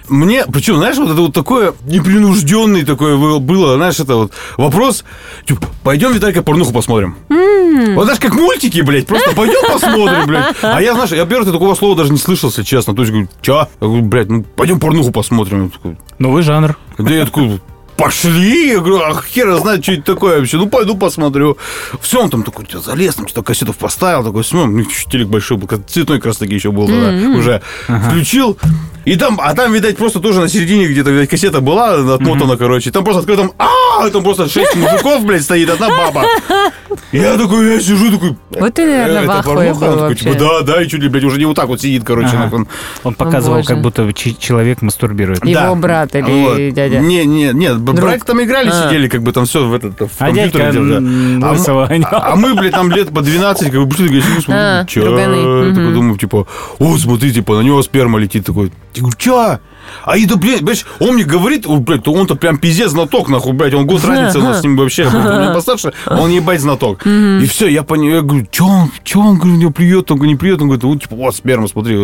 Мне, причем, знаешь, вот это вот такое непринужденное отчужденный такой было, знаешь, это вот вопрос, типа, пойдем, Виталька, порнуху посмотрим. Вот знаешь, как мультики, блядь, просто пойдем посмотрим, блядь. А я, знаешь, я первый такого слова даже не слышал, если честно. То есть, говорю, чё? Я говорю, блядь, ну пойдем порнуху посмотрим. Такой, новый жанр. Да я такой... Пошли, я говорю, ах, хера знает, что это такое вообще. Ну, пойду посмотрю. Все, он там такой залез, там что-то кассетов поставил, такой, телек большой был, цветной как раз таки еще был тогда, уже включил. И там, а там, видать, просто тоже на середине где-то, видать, кассета была отмотана, короче. Там просто открыто, там, там просто 6 мужиков, блядь, стоит, одна баба. Я такой, я сижу, такой... Вот и, наверное, в ахуе был вообще. Да, и чуть ли, блядь, уже не вот так вот сидит, короче. Он показывал, как будто человек мастурбирует. Его брат или дядя. Нет, братья там играли, сидели, как бы там все в компьютере где-то. А мы, блядь, там лет по 12, как бы, пришли, говорят, чё? Такой думаю, типа, о, смотри, типа, на него сперма летит, такой, я говорю, чё? А это, блядь, он мне говорит, блядь, он-то прям пиздец знаток, нахуй, блядь, он год разница у нас с ним вообще, он меня постарше, а он ебать знаток. И все, я понял, я говорю, чё он, говорю, не плюет, он не плюет, он говорит, вот, типа, вот, сперма, смотри.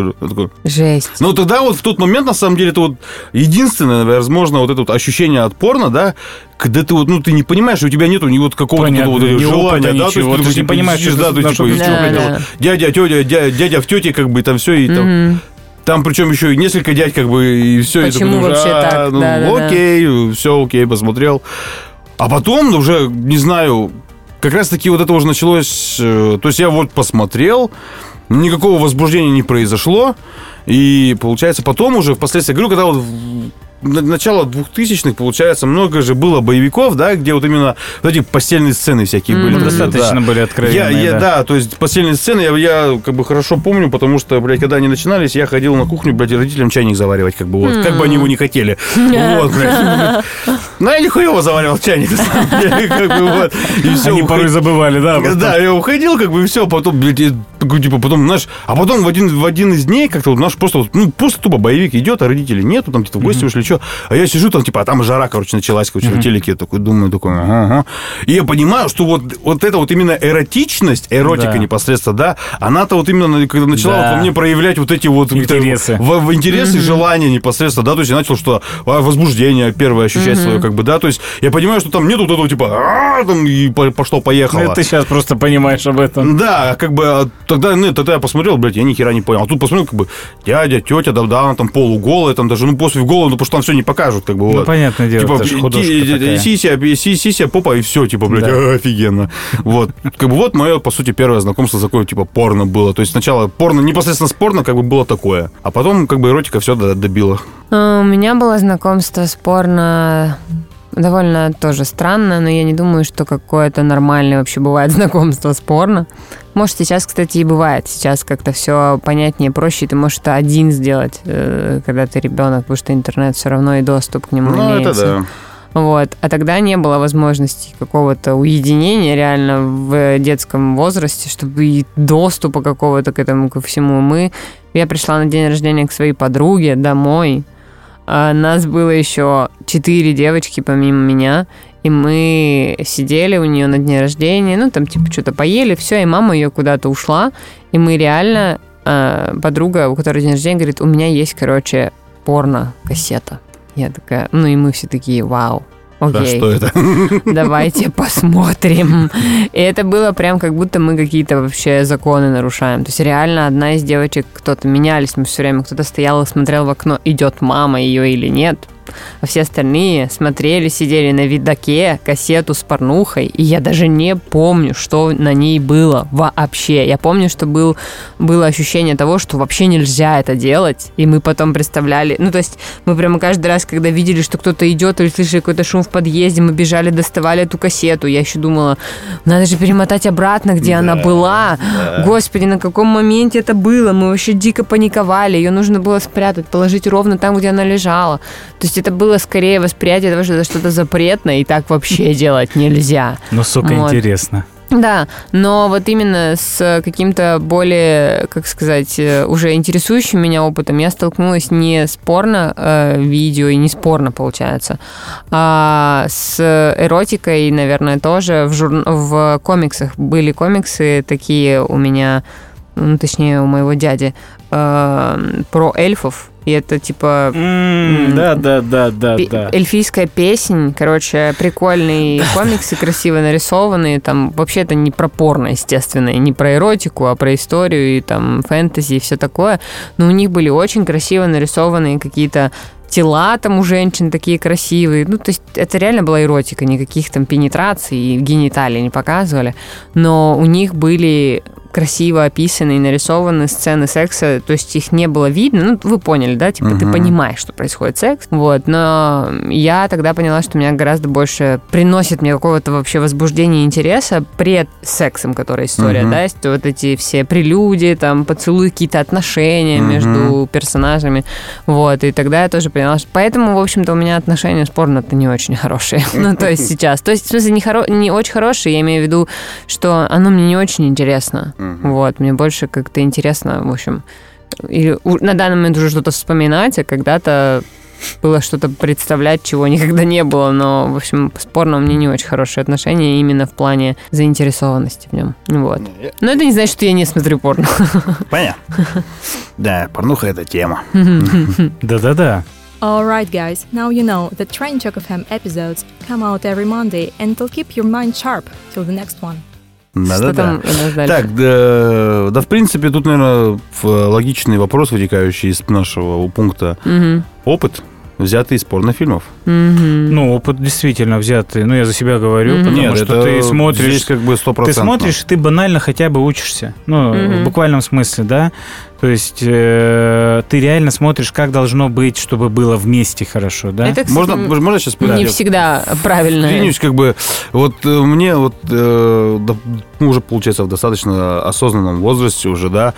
Жесть. Ну, тогда вот в тот момент, на самом деле, это вот единственное, возможно, вот это вот ощущение от порно, да, когда ты вот, ну, ты не понимаешь, у тебя нету вот какого-то желания, да, ничего, ты не понимаешь, да, ты типа, дядя в тете, как бы, там все, и там... Там причем еще и несколько дядь, как бы, и все. Почему это вообще так? Ну, да, окей, да. Все, окей, посмотрел. А потом уже, не знаю, как раз-таки вот это уже началось... То есть я вот посмотрел, никакого возбуждения не произошло. И, получается, потом уже, впоследствии, говорю, когда вот... Начало 2000-х, получается, много же было боевиков, да, где вот именно вот эти постельные сцены всякие были. Достаточно были откровенные, да, то есть постельные сцены я как бы хорошо помню, потому что, блядь, когда они начинались, я ходил на кухню, блядь, родителям чайник заваривать, как бы, вот, как бы они его не хотели. Вот, блядь. Ну, я нихуево заваривал чайник, на самом деле, как бы, вот. Они порой забывали, да? Да, я уходил, как бы, и все, потом, блядь, типа, потом, знаешь, а потом в один из дней как-то, наш просто, ну, просто тупо боевик идет, а родителей нету, там где-то в гости ушли, что. А я сижу там, типа, а там жара, короче, началась, короче, на телеке. Я такой думаю, ага. И я понимаю, что вот это вот именно эротичность, эротика непосредственно, да, она-то вот именно, когда начала вот во мне проявлять вот эти вот... Интересы. Интересы, желания непосредственно, да, то есть я начал, что возбуждение первое ощущать свое, как бы, да, то есть я понимаю, что там нет вот этого, типа, там, и пошло-поехало. Ну, ты сейчас просто понимаешь об этом. Да, как бы, тогда я посмотрел, блядь, я ни хера не понял. А тут посмотрел, как бы, дядя, тетя, да, она там полуголая, там даже, ну, после голого, ну, потому там все не покажут, как бы. Ну, вот. Понятное дело, типа, это же художка такая. Сися, попа, и все, типа, блядь, офигенно. Вот. Как бы вот мое, по сути, первое знакомство такое, типа, порно было. То есть сначала порно, непосредственно с порно, как бы, было такое. А потом, как бы, эротика все добила. У меня было знакомство с порно... Довольно тоже странно, но я не думаю, что какое-то нормальное вообще бывает знакомство с порно. Может, сейчас, кстати, и бывает. Сейчас как-то все понятнее, проще. Ты можешь это один сделать, когда ты ребенок, потому что интернет все равно и доступ к нему имеется. Это да. Вот. А тогда не было возможности какого-то уединения реально в детском возрасте, чтобы и доступа какого-то к этому, ко всему. Я пришла на день рождения к своей подруге домой. Нас было еще 4 девочки помимо меня, и мы сидели у нее на дне рождения, ну, там, типа, что-то поели, все, и мама ее куда-то ушла, и мы реально... Подруга, у которой день рождения, говорит, у меня есть, короче, порно-кассета. Я такая, ну, и мы все такие, вау. Окей, да, что это? Давайте посмотрим. И это было прям как будто мы какие-то вообще законы нарушаем. То есть реально одна из девочек, кто-то менялись, мы все время, кто-то стоял и смотрел в окно, идет мама ее или нет. А все остальные смотрели, сидели на видаке, кассету с порнухой, и я даже не помню, что на ней было вообще. Я помню, что было ощущение того, что вообще нельзя это делать, и мы потом представляли... Ну, то есть мы прямо каждый раз, когда видели, что кто-то идет или слышали какой-то шум в подъезде, мы бежали, доставали эту кассету. Я еще думала, надо же перемотать обратно, где она была. Да. Господи, на каком моменте это было? Мы вообще дико паниковали, ее нужно было спрятать, положить ровно там, где она лежала. То есть это было скорее восприятие того, что это что-то запретное, и так вообще делать нельзя. Ну, сука, вот. Интересно. Да, но вот именно с каким-то более, как сказать, уже интересующим меня опытом я столкнулась не с порно-видео и не с порно, получается, а с эротикой, наверное, тоже. В комиксах были комиксы такие у меня, ну, точнее, у моего дяди, про эльфов. И это типа... Да. Эльфийская песнь. Короче, прикольные комиксы, красиво нарисованные. Там вообще это не про порно, естественно, и не про эротику, а про историю и там фэнтези и все такое. Но у них были очень красиво нарисованные какие-то тела там у женщин такие красивые. Ну, то есть это реально была эротика. Никаких там пенетраций и гениталий не показывали. Но у них были... красиво описаны и нарисованы сцены секса, то есть их не было видно. Ну, вы поняли, да? Типа, ты понимаешь, что происходит секс. Вот. Но я тогда поняла, что меня гораздо больше приносит мне какого-то вообще возбуждения и интереса пред сексом, которая история, да? Есть вот эти все прелюдии, там, поцелуи, какие-то отношения между персонажами. Вот. И тогда я тоже поняла, что... Поэтому, в общем-то, у меня отношения с порно-то не очень хорошие. Ну, то есть сейчас. То есть, в смысле, не очень хорошие, я имею в виду, что оно мне не очень интересно. Вот, мне больше как-то интересно, в общем, и на данный момент уже что-то вспоминать, а когда-то было что-то представлять, чего никогда не было, но, в общем, спорно, у меня не очень хорошие отношения именно в плане заинтересованности в нем, вот. Но это не значит, что я не смотрю порно. Понятно. Да, порнуха — это тема. Да-да-да. Alright guys, now you know that Тройничок FM episodes come out every Monday and it'll keep your mind sharp till the next one. Да. Так, да, в принципе, тут, наверное, логичный вопрос, вытекающий из нашего пункта. Опыт, взятый из порнофильмов. Ну, опыт действительно взятый. Ну, я за себя говорю, потому Нет, что ты смотришь... Здесь как бы 100%. Ты смотришь, и ты банально хотя бы учишься. Ну, в буквальном смысле, да? То есть ты реально смотришь, как должно быть, чтобы было вместе хорошо, да? Это, кстати, можно сейчас не я всегда правильно. Извинюсь, как бы вот мне вот уже получается в достаточно осознанном возрасте уже, да,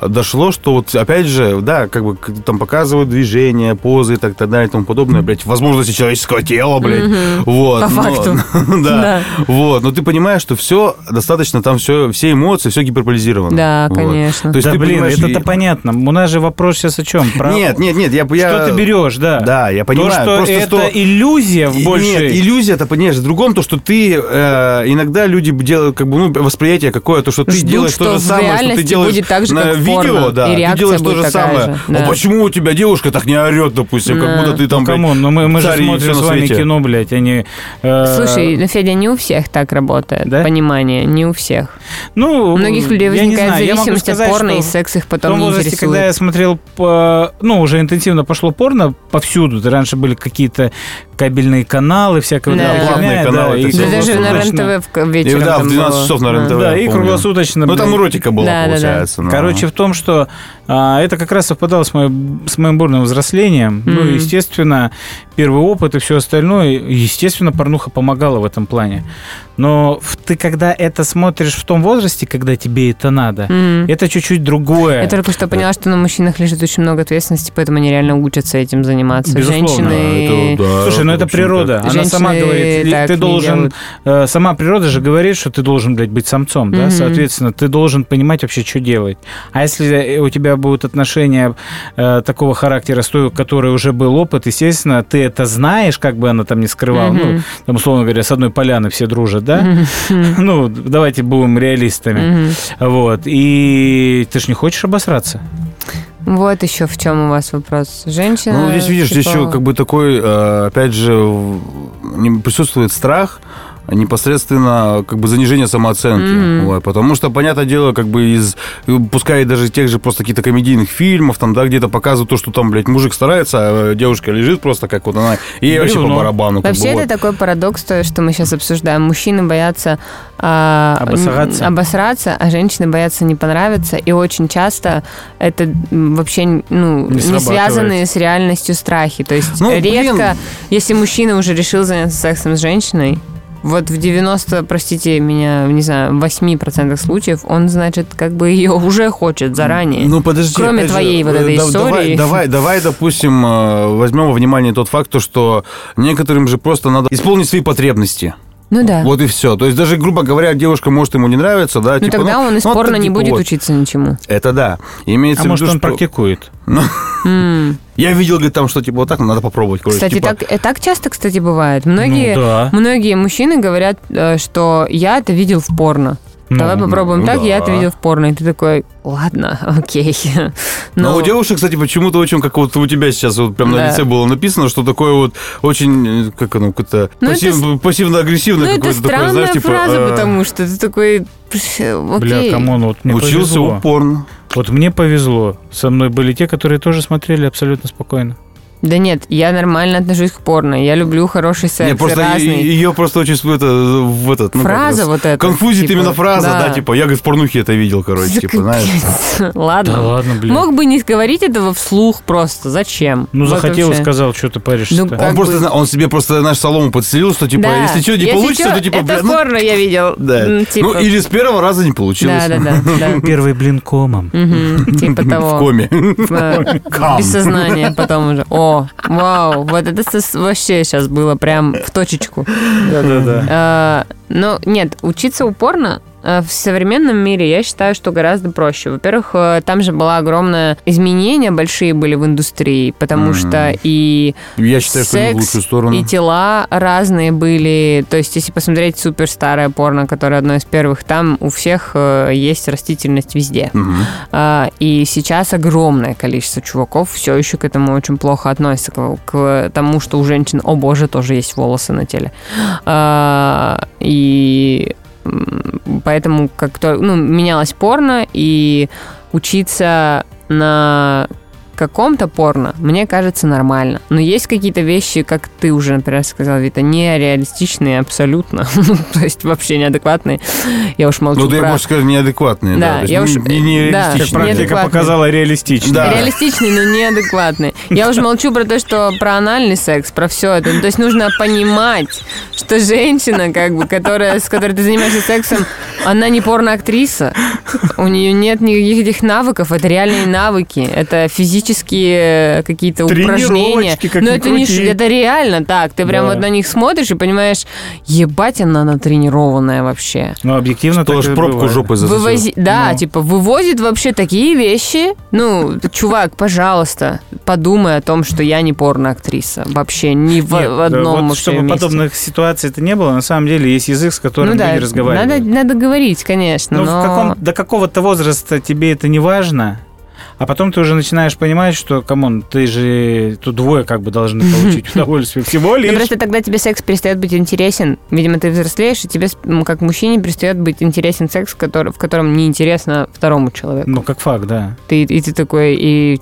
дошло, что вот опять же, да, как бы там показывают движения, позы и так далее и тому подобное, блядь, возможности человеческого тела, блядь, вот. По факту. Да. Вот, но ты понимаешь, что все достаточно там все эмоции, все гиперболизировано. Да, конечно. То есть ты понимаешь, это понятно. У нас же вопрос сейчас о чем? Про... Нет. Что ты берешь, да? Да, я понимаю. То, что просто это иллюзия в большей... Нет, иллюзия, ты понимаешь, в другом, то, что ты... иногда люди делают, как бы, ну, восприятие какое-то, что ты делаешь то же самое, что ты делаешь так же, на видео, да, ты делаешь то же самое. Да. А почему у тебя девушка так не орет, допустим, как будто ты там... Ну, камон, но мы же смотрим с вами кино, блядь, а не... Слушай, Федя, не у всех так работает, да? Понимание, не у всех. Ну, у многих людей возникает зависимость от порно и секс их потом. В том возрасте, когда я смотрел, ну, уже интенсивно пошло порно повсюду. Раньше были какие-то кабельные каналы, всякие. Да, главные каналы. Да, это даже на РЕН-ТВ вечером. Да, в 12 часов на РЕН-ТВ. Да, и круглосуточно. Ну, там эротика была, получается. Да. Короче, в том, что это как раз совпадало с моим бурным взрослением. Ну, естественно, первый опыт и все остальное. Естественно, порнуха помогала в этом плане. Но ты, когда это смотришь в том возрасте, когда тебе это надо, это чуть-чуть другое. Я только что поняла, что на мужчинах лежит очень много ответственности, поэтому они реально учатся этим заниматься. Безусловно. Женщины... Да, слушай, ну это природа. Она сама говорит, ты должен... Сама природа же говорит, что ты должен, блядь, быть самцом, да? Соответственно, ты должен понимать вообще, что делать. А если у тебя будут отношения такого характера, с той, который уже был опыт, естественно, ты это знаешь, как бы она там ни скрывала. Ну, там, условно говоря, с одной поляны все дружат, да? Ну, давайте будем реалистами. Вот. И ты ж не хочешь обосраться. Вот еще в чем у вас вопрос. Женщина... Ну, здесь, видишь, здесь еще как бы такой, опять же, присутствует страх, непосредственно как бы занижение самооценки. Вот, потому что, понятное дело, как бы из... Пускай даже тех же просто каких-то комедийных фильмов, там, да, где-то показывают то, что там, блядь, мужик старается, а девушка лежит просто как вот она, и ей вообще по барабану. Вообще как бы, это вот такой парадокс, то, что мы сейчас обсуждаем. Мужчины боятся обосраться, а женщины боятся не понравиться, и очень часто это вообще не связанные с реальностью страхи. То есть редко, если мужчина уже решил заняться сексом с женщиной, вот в 90, простите меня, не знаю, 8% случаев он, значит, как бы ее уже хочет заранее. Ну, подожди. Кроме твоей же, вот этой истории. Давай, допустим, возьмем во внимание тот факт, что некоторым же просто надо исполнить свои потребности. Ну да. Вот и все. То есть даже, грубо говоря, девушка может ему не нравиться, да? Ну типа, тогда он из порно не будет учиться ничему. Это да. Имеется в виду, может, он практикует. Я видел, говорит, там что, типа, вот так, надо попробовать. Кстати, типа... так часто, кстати, бывает. Многие мужчины говорят, что я это видел в порно. Давай попробуем так, да. Я это видел в порно. И ты такой, ладно, окей. Но у девушек, кстати, почему-то очень, как вот у тебя сейчас вот прям на лице было написано, что такое вот очень, как оно, какое-то пассивно-агрессивное какое-то такое, знаешь, типа... это странная фраза, потому что ты такой, окей. Бля, камон, вот мне повезло. Учился у порно. Вот мне повезло. Со мной были те, которые тоже смотрели абсолютно спокойно. Да нет, я нормально отношусь к порно. Я люблю хороший секс. Нет, просто разный. Ее просто очень в этот, фраза вот эта. Конфузит типа, именно фраза, да, типа, я, говорит, в порнухе это видел, короче, закрепить. Типа, знаешь. Ладно. Да ладно, блин. Мог бы не говорить этого вслух просто. Зачем? Ну, вот захотел и сказал, что ты паришься. Ну, он себе просто наш солому подселил, что типа, да. Если что, не если получится, что, то типа, блин. Это порно я видел. Да. Типа... Ну, или с первого раза не получилось. Да. Первый блин комом. Типа того. В коме. Без сознания потом уже. О, вау, вот это вообще сейчас было прям в точечку. Да. Но нет, учиться упорно в современном мире, я считаю, что гораздо проще. Во-первых, там же было огромное... Изменения большие были в индустрии, потому что и я считаю, секс, что и тела разные были. То есть, если посмотреть суперстарое порно, которое одно из первых, там у всех есть растительность везде. И сейчас огромное количество чуваков все еще к этому очень плохо относится, к тому, что у женщин, о боже, тоже есть волосы на теле. И... Поэтому как-то, менялось порно, и учиться на каком-то порно, мне кажется, нормально. Но есть какие-то вещи, как ты уже, например, сказал, Вита, нереалистичные абсолютно, то есть вообще неадекватные. Я уж молчу. Ну, ты можешь сказать неадекватные, да. Практика показала реалистичные. Реалистичные, но неадекватные. Я уже молчу про то, что про анальный секс, про все это. То есть нужно понимать, что женщина, с которой ты занимаешься сексом, она не порноактриса. У нее нет никаких этих навыков. Это реальные навыки. Это физические какие-то упражнения. Но это, это реально так. Ты прям вот на них смотришь и понимаешь, ебать, она тренированная вообще. Ну, объективно то же пробку жопы засосет. Вывозит вообще такие вещи. Ну, чувак, пожалуйста, подумай о том, что я не порно-актриса. Вообще ни в одном вообще месте. Чтобы подобных ситуаций-то не было, на самом деле есть язык, с которым люди разговаривают. Надо говорить, конечно. Но до какого-то возраста тебе это не важно. А потом ты уже начинаешь понимать, что, камон, ты же тут двое должны получить удовольствие. Всего лишь. Просто тогда тебе секс перестает быть интересен. Видимо, ты взрослеешь, и тебе, как мужчине, перестает быть интересен секс, в котором неинтересно второму человеку. Ну, как факт, да. Ты такой,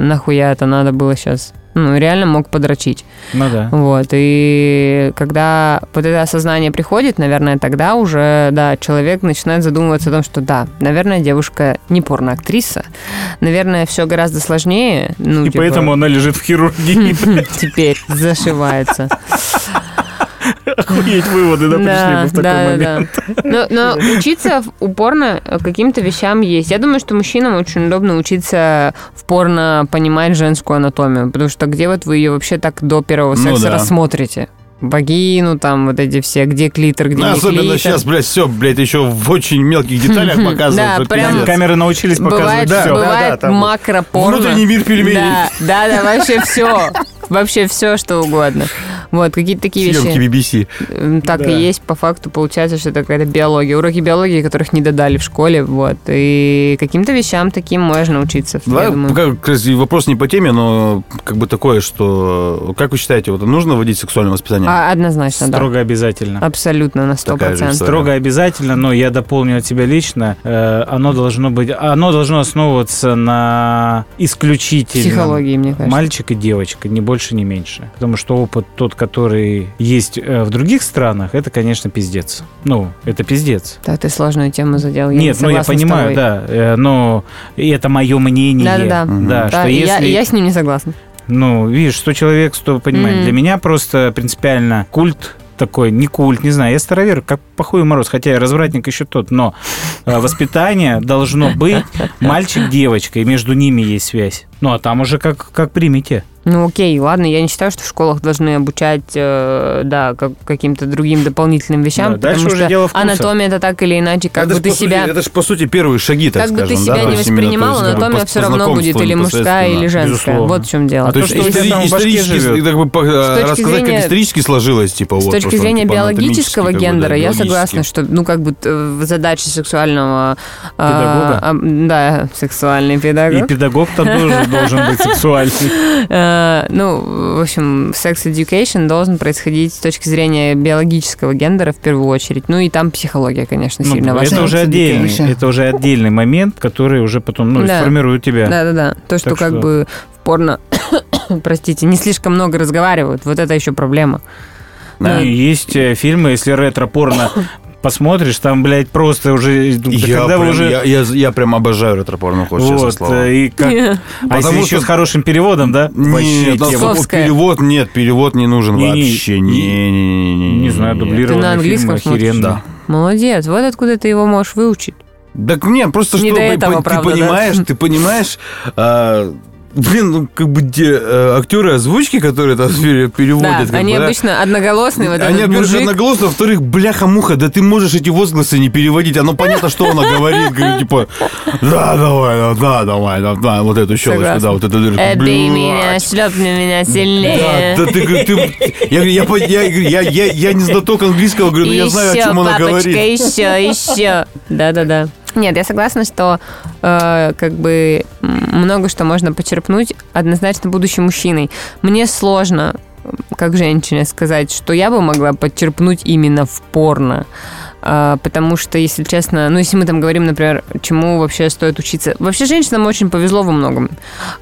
нахуя это надо было сейчас? Реально мог подрочить. Ну да. Вот, и когда вот это осознание приходит, наверное, тогда уже, человек начинает задумываться о том, что наверное, девушка не порноактриса, наверное, все гораздо сложнее. Поэтому она лежит в хирургии. Теперь зашивается. Охуеть, выводы, пришли бы в такой момент. Но учиться упорно каким-то вещам есть. Я думаю, что мужчинам очень удобно учиться в порно понимать женскую анатомию, потому что где вот вы ее вообще так до первого секса рассмотрите? Вагину, там, вот эти все, где клитор, где не клитор. Особенно сейчас, все, еще в очень мелких деталях показывают. Да, прям камеры научились показывать. Бывает макропорно. Внутренний мир пельменей. Да, вообще все. Вообще все, что угодно. Вот, какие-то такие вещи. BBC. Так и есть, по факту, получается, что это какая-то биология. Уроки биологии, которых не додали в школе, вот. И каким-то вещам таким можно учиться. Да, вопрос не по теме, но такое, что... Как вы считаете, нужно вводить сексуальное воспитание? Однозначно, строго обязательно. Абсолютно, на 100%. Строго обязательно, но я дополню от тебя лично. Оно должно основываться на исключительно... Психологии, мне кажется. Мальчик и девочка, не больше. Не меньше. Потому что опыт тот, который есть в других странах, это, конечно, пиздец. Это пиздец. Да, ты сложную тему задел. Нет, я понимаю, да. Но это мое мнение. Да, я с ним не согласна. Видишь, 100 человек, 100 понимает. Для меня просто принципиально культ такой, не культ, не знаю, я старовер, как похуй мороз, хотя я развратник еще тот, но воспитание должно быть мальчик-девочка, и между ними есть связь. А там уже как примите. Ну окей, ладно, я не считаю, что в школах должны обучать каким-то другим дополнительным вещам, да, потому что анатомия это так или иначе, как это бы ты себя... Это же, по сути, первые шаги, так как скажем. Как бы ты себя не воспринимал, анатомия все равно будет или мужская, или женская. Безусловно. Вот в чем дело. А то, что исторически, как бы, рассказать, как исторически сложилось, типа, вот. С точки зрения биологического гендера, я согласна, что, ну, как бы, задача сексуального... Педагога? Да, сексуальный педагог. И педагог-то тоже должен быть сексуальный. Ну, в общем, секс-эдюкейшн должен происходить с точки зрения биологического гендера в первую очередь. Ну, и там психология, конечно, сильно важна. Это уже отдельный момент, который уже потом, сформирует тебя. Да-да-да. То, что как бы в порно, простите, не слишком много разговаривают, вот это еще проблема. Да. Есть фильмы, если ретро-порно... Посмотришь, там, блядь, просто уже... Я прям обожаю ретро-порно, честно слово. А если еще с хорошим переводом, да? Перевод не нужен вообще. Не знаю, дублированный фильм охеренно. Молодец, вот откуда ты его можешь выучить. Так нет, просто что ты понимаешь... Блин, те актеры озвучки, которые там переводят... Да, они обычно одноголосные, одноголосные, во-вторых, бляха-муха, да ты можешь эти возгласы не переводить, оно понятно, что она говорит, типа, да, давай, вот эту щелочку, да, вот эту дырку. Эбби меня, шлепни меня сильнее. Да, я не знаток английского, говорю, но я знаю, о чем она говорит. Еще, папочка. Да. Нет, я согласна, что много что можно почерпнуть однозначно будучи мужчиной. Мне сложно, как женщине, сказать, что я бы могла подчерпнуть именно в порно. Потому что, если честно, если мы там говорим, например, чему вообще стоит учиться. Вообще, женщинам очень повезло во многом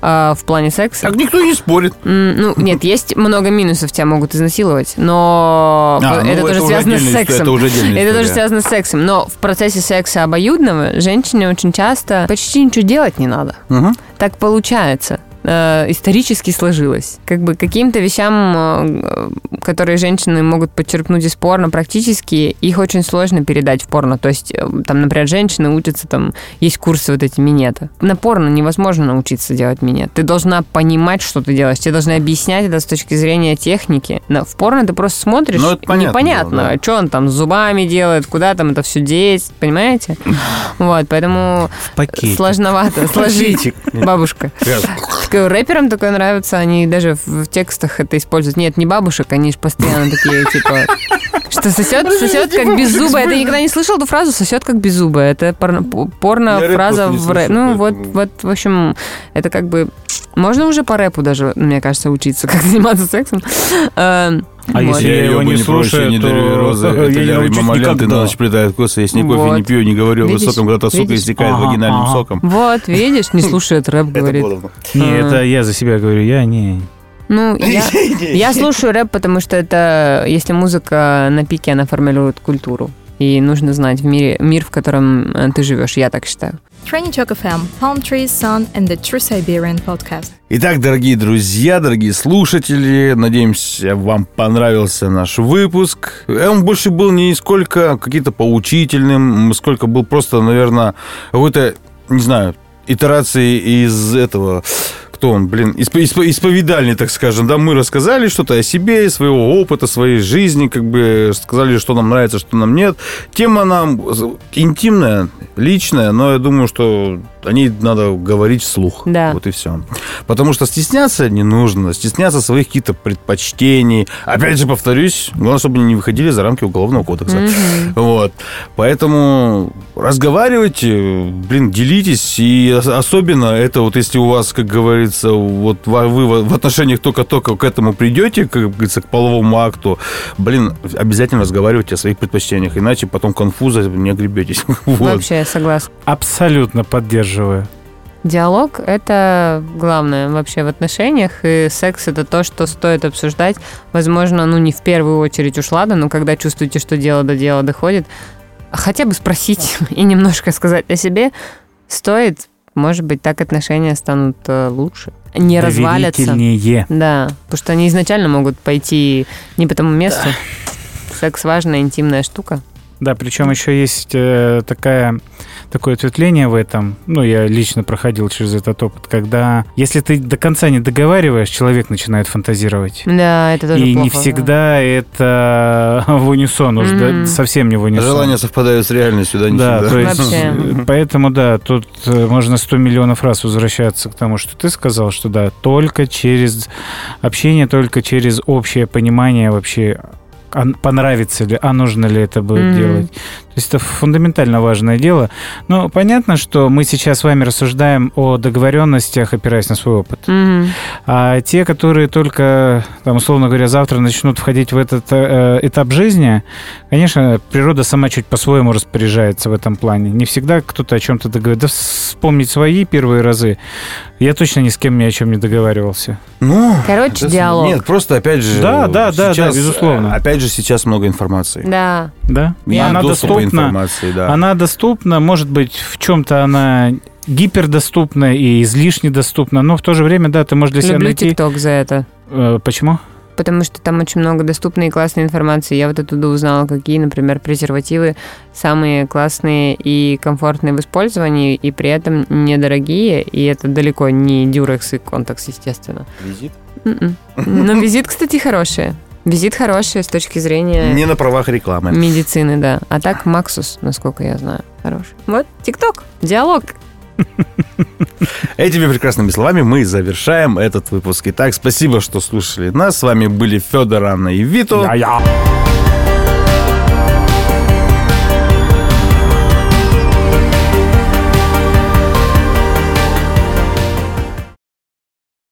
в плане секса. Так никто не спорит. Нет, есть много минусов, тебя могут изнасиловать, но это тоже связано с сексом. Это тоже связано с сексом. Но в процессе секса обоюдного женщине очень часто почти ничего делать не надо. Угу. Так получается. Исторически сложилось. Как бы каким-то вещам, которые женщины могут подчерпнуть из порно, практически их очень сложно передать в порно. То есть, там, например, женщины учатся, там есть курсы вот эти минета. На порно невозможно научиться делать минет. Ты должна понимать, что ты делаешь. Тебе должны объяснять это с точки зрения техники. Но в порно ты просто смотришь, непонятно, что он там с зубами делает, куда там это все деть, понимаете? Вот, поэтому сложновато. Сложить. Бабушка. Рэперам такое нравится, они даже в текстах это используют. Нет, не бабушек, они же постоянно такие, типа... Что сосет как беззубая. Ты никогда не слышал эту фразу «сосет как беззубая». Это порно-фраза в рэп. В общем, это как бы... Можно уже по рэпу даже, мне кажется, учиться, как заниматься сексом. А если я его не слушаю, не дарю розы, это лярый мамолянты на ночь плетает косы, если не кофе не пью, не говорю о высоком, когда-то сука истекает вагинальным соком. Вот, видишь, не слушает рэп, говорит. Не, это я за себя говорю, я не... Я слушаю рэп, потому что это, если музыка на пике, она формирует культуру. И нужно знать мир, в котором ты живешь, я так считаю. Тройничок ФМ, Palm Trees, Sun and the True Siberian Podcast. Итак, дорогие друзья, дорогие слушатели, надеемся, вам понравился наш выпуск. Он больше был не сколько каким-то поучительным, сколько был просто, наверное, какой-то, не знаю, итерации из этого... Кто он, блин, исповедальный, так скажем, да, мы рассказали что-то о себе, своего опыта, своей жизни, как бы сказали, что нам нравится, что нам нет. Тема нам интимная, личная, но я думаю, что о ней надо говорить вслух, да. Вот и все. Потому что стесняться не нужно, стесняться своих каких-то предпочтений. Опять же, повторюсь, главное, чтобы они не выходили за рамки Уголовного кодекса. Mm-hmm. Вот, поэтому разговаривайте, блин, делитесь, и особенно это вот если у вас, как говорится, вот вы в отношениях только к этому придете, как говорится, к половому акту, блин, обязательно разговаривайте о своих предпочтениях, иначе потом конфуза не огребетесь. Вообще, я согласна. Абсолютно поддерживаю. Диалог – это главное вообще в отношениях, и секс – это то, что стоит обсуждать. Возможно, не в первую очередь уж ладно, но когда чувствуете, что дело до дела доходит, хотя бы спросить и немножко сказать о себе стоит. Может быть, так отношения станут лучше. Не развалятся. Да, потому что они изначально могут пойти не по тому месту. Секс – важная интимная штука. Да, причем еще есть такое ответвление в этом. Ну, я лично проходил через этот опыт, когда, если ты до конца не договариваешь, человек начинает фантазировать. Да, это тоже и плохо. И не всегда это в унисон, уж совсем не в унисон. Желания совпадают с реальностью, да, не всегда. Да, то есть, поэтому, да, тут можно 100 миллионов раз возвращаться к тому, что ты сказал, что да, только через общение, только через общее понимание вообще, понравится ли, а нужно ли это будет делать. То есть это фундаментально важное дело. Но понятно, что мы сейчас с вами рассуждаем о договоренностях, опираясь на свой опыт. А те, которые только, там, условно говоря, завтра начнут входить в этот этап жизни, конечно, природа сама чуть по-своему распоряжается в этом плане. Не всегда кто-то о чем-то договаривается. Да вспомнить свои первые разы. Я точно ни с кем ни о чем не договаривался. Ну, короче, диалог. Нет, просто опять же... Да, безусловно. Опять же, сейчас много информации. Да. Она доступна. Да. Она доступна, может быть, в чем-то она гипердоступна и излишне доступна, но в то же время, да, ты можешь для себя найти... Люблю ТикТок за это. Почему? Потому что там очень много доступной и классной информации. Я вот оттуда узнала, какие, например, презервативы самые классные и комфортные в использовании, и при этом недорогие, и это далеко не дюрекс и контакс, естественно. Визит? Но визит, кстати, хороший. Визит хороший с точки зрения... Не на правах рекламы. Медицины, да. А так Максус, насколько я знаю, хороший. Вот, ТикТок, диалог. Этими прекрасными словами мы завершаем этот выпуск. Итак, спасибо, что слушали нас. С вами были Федор, Анна и Вито.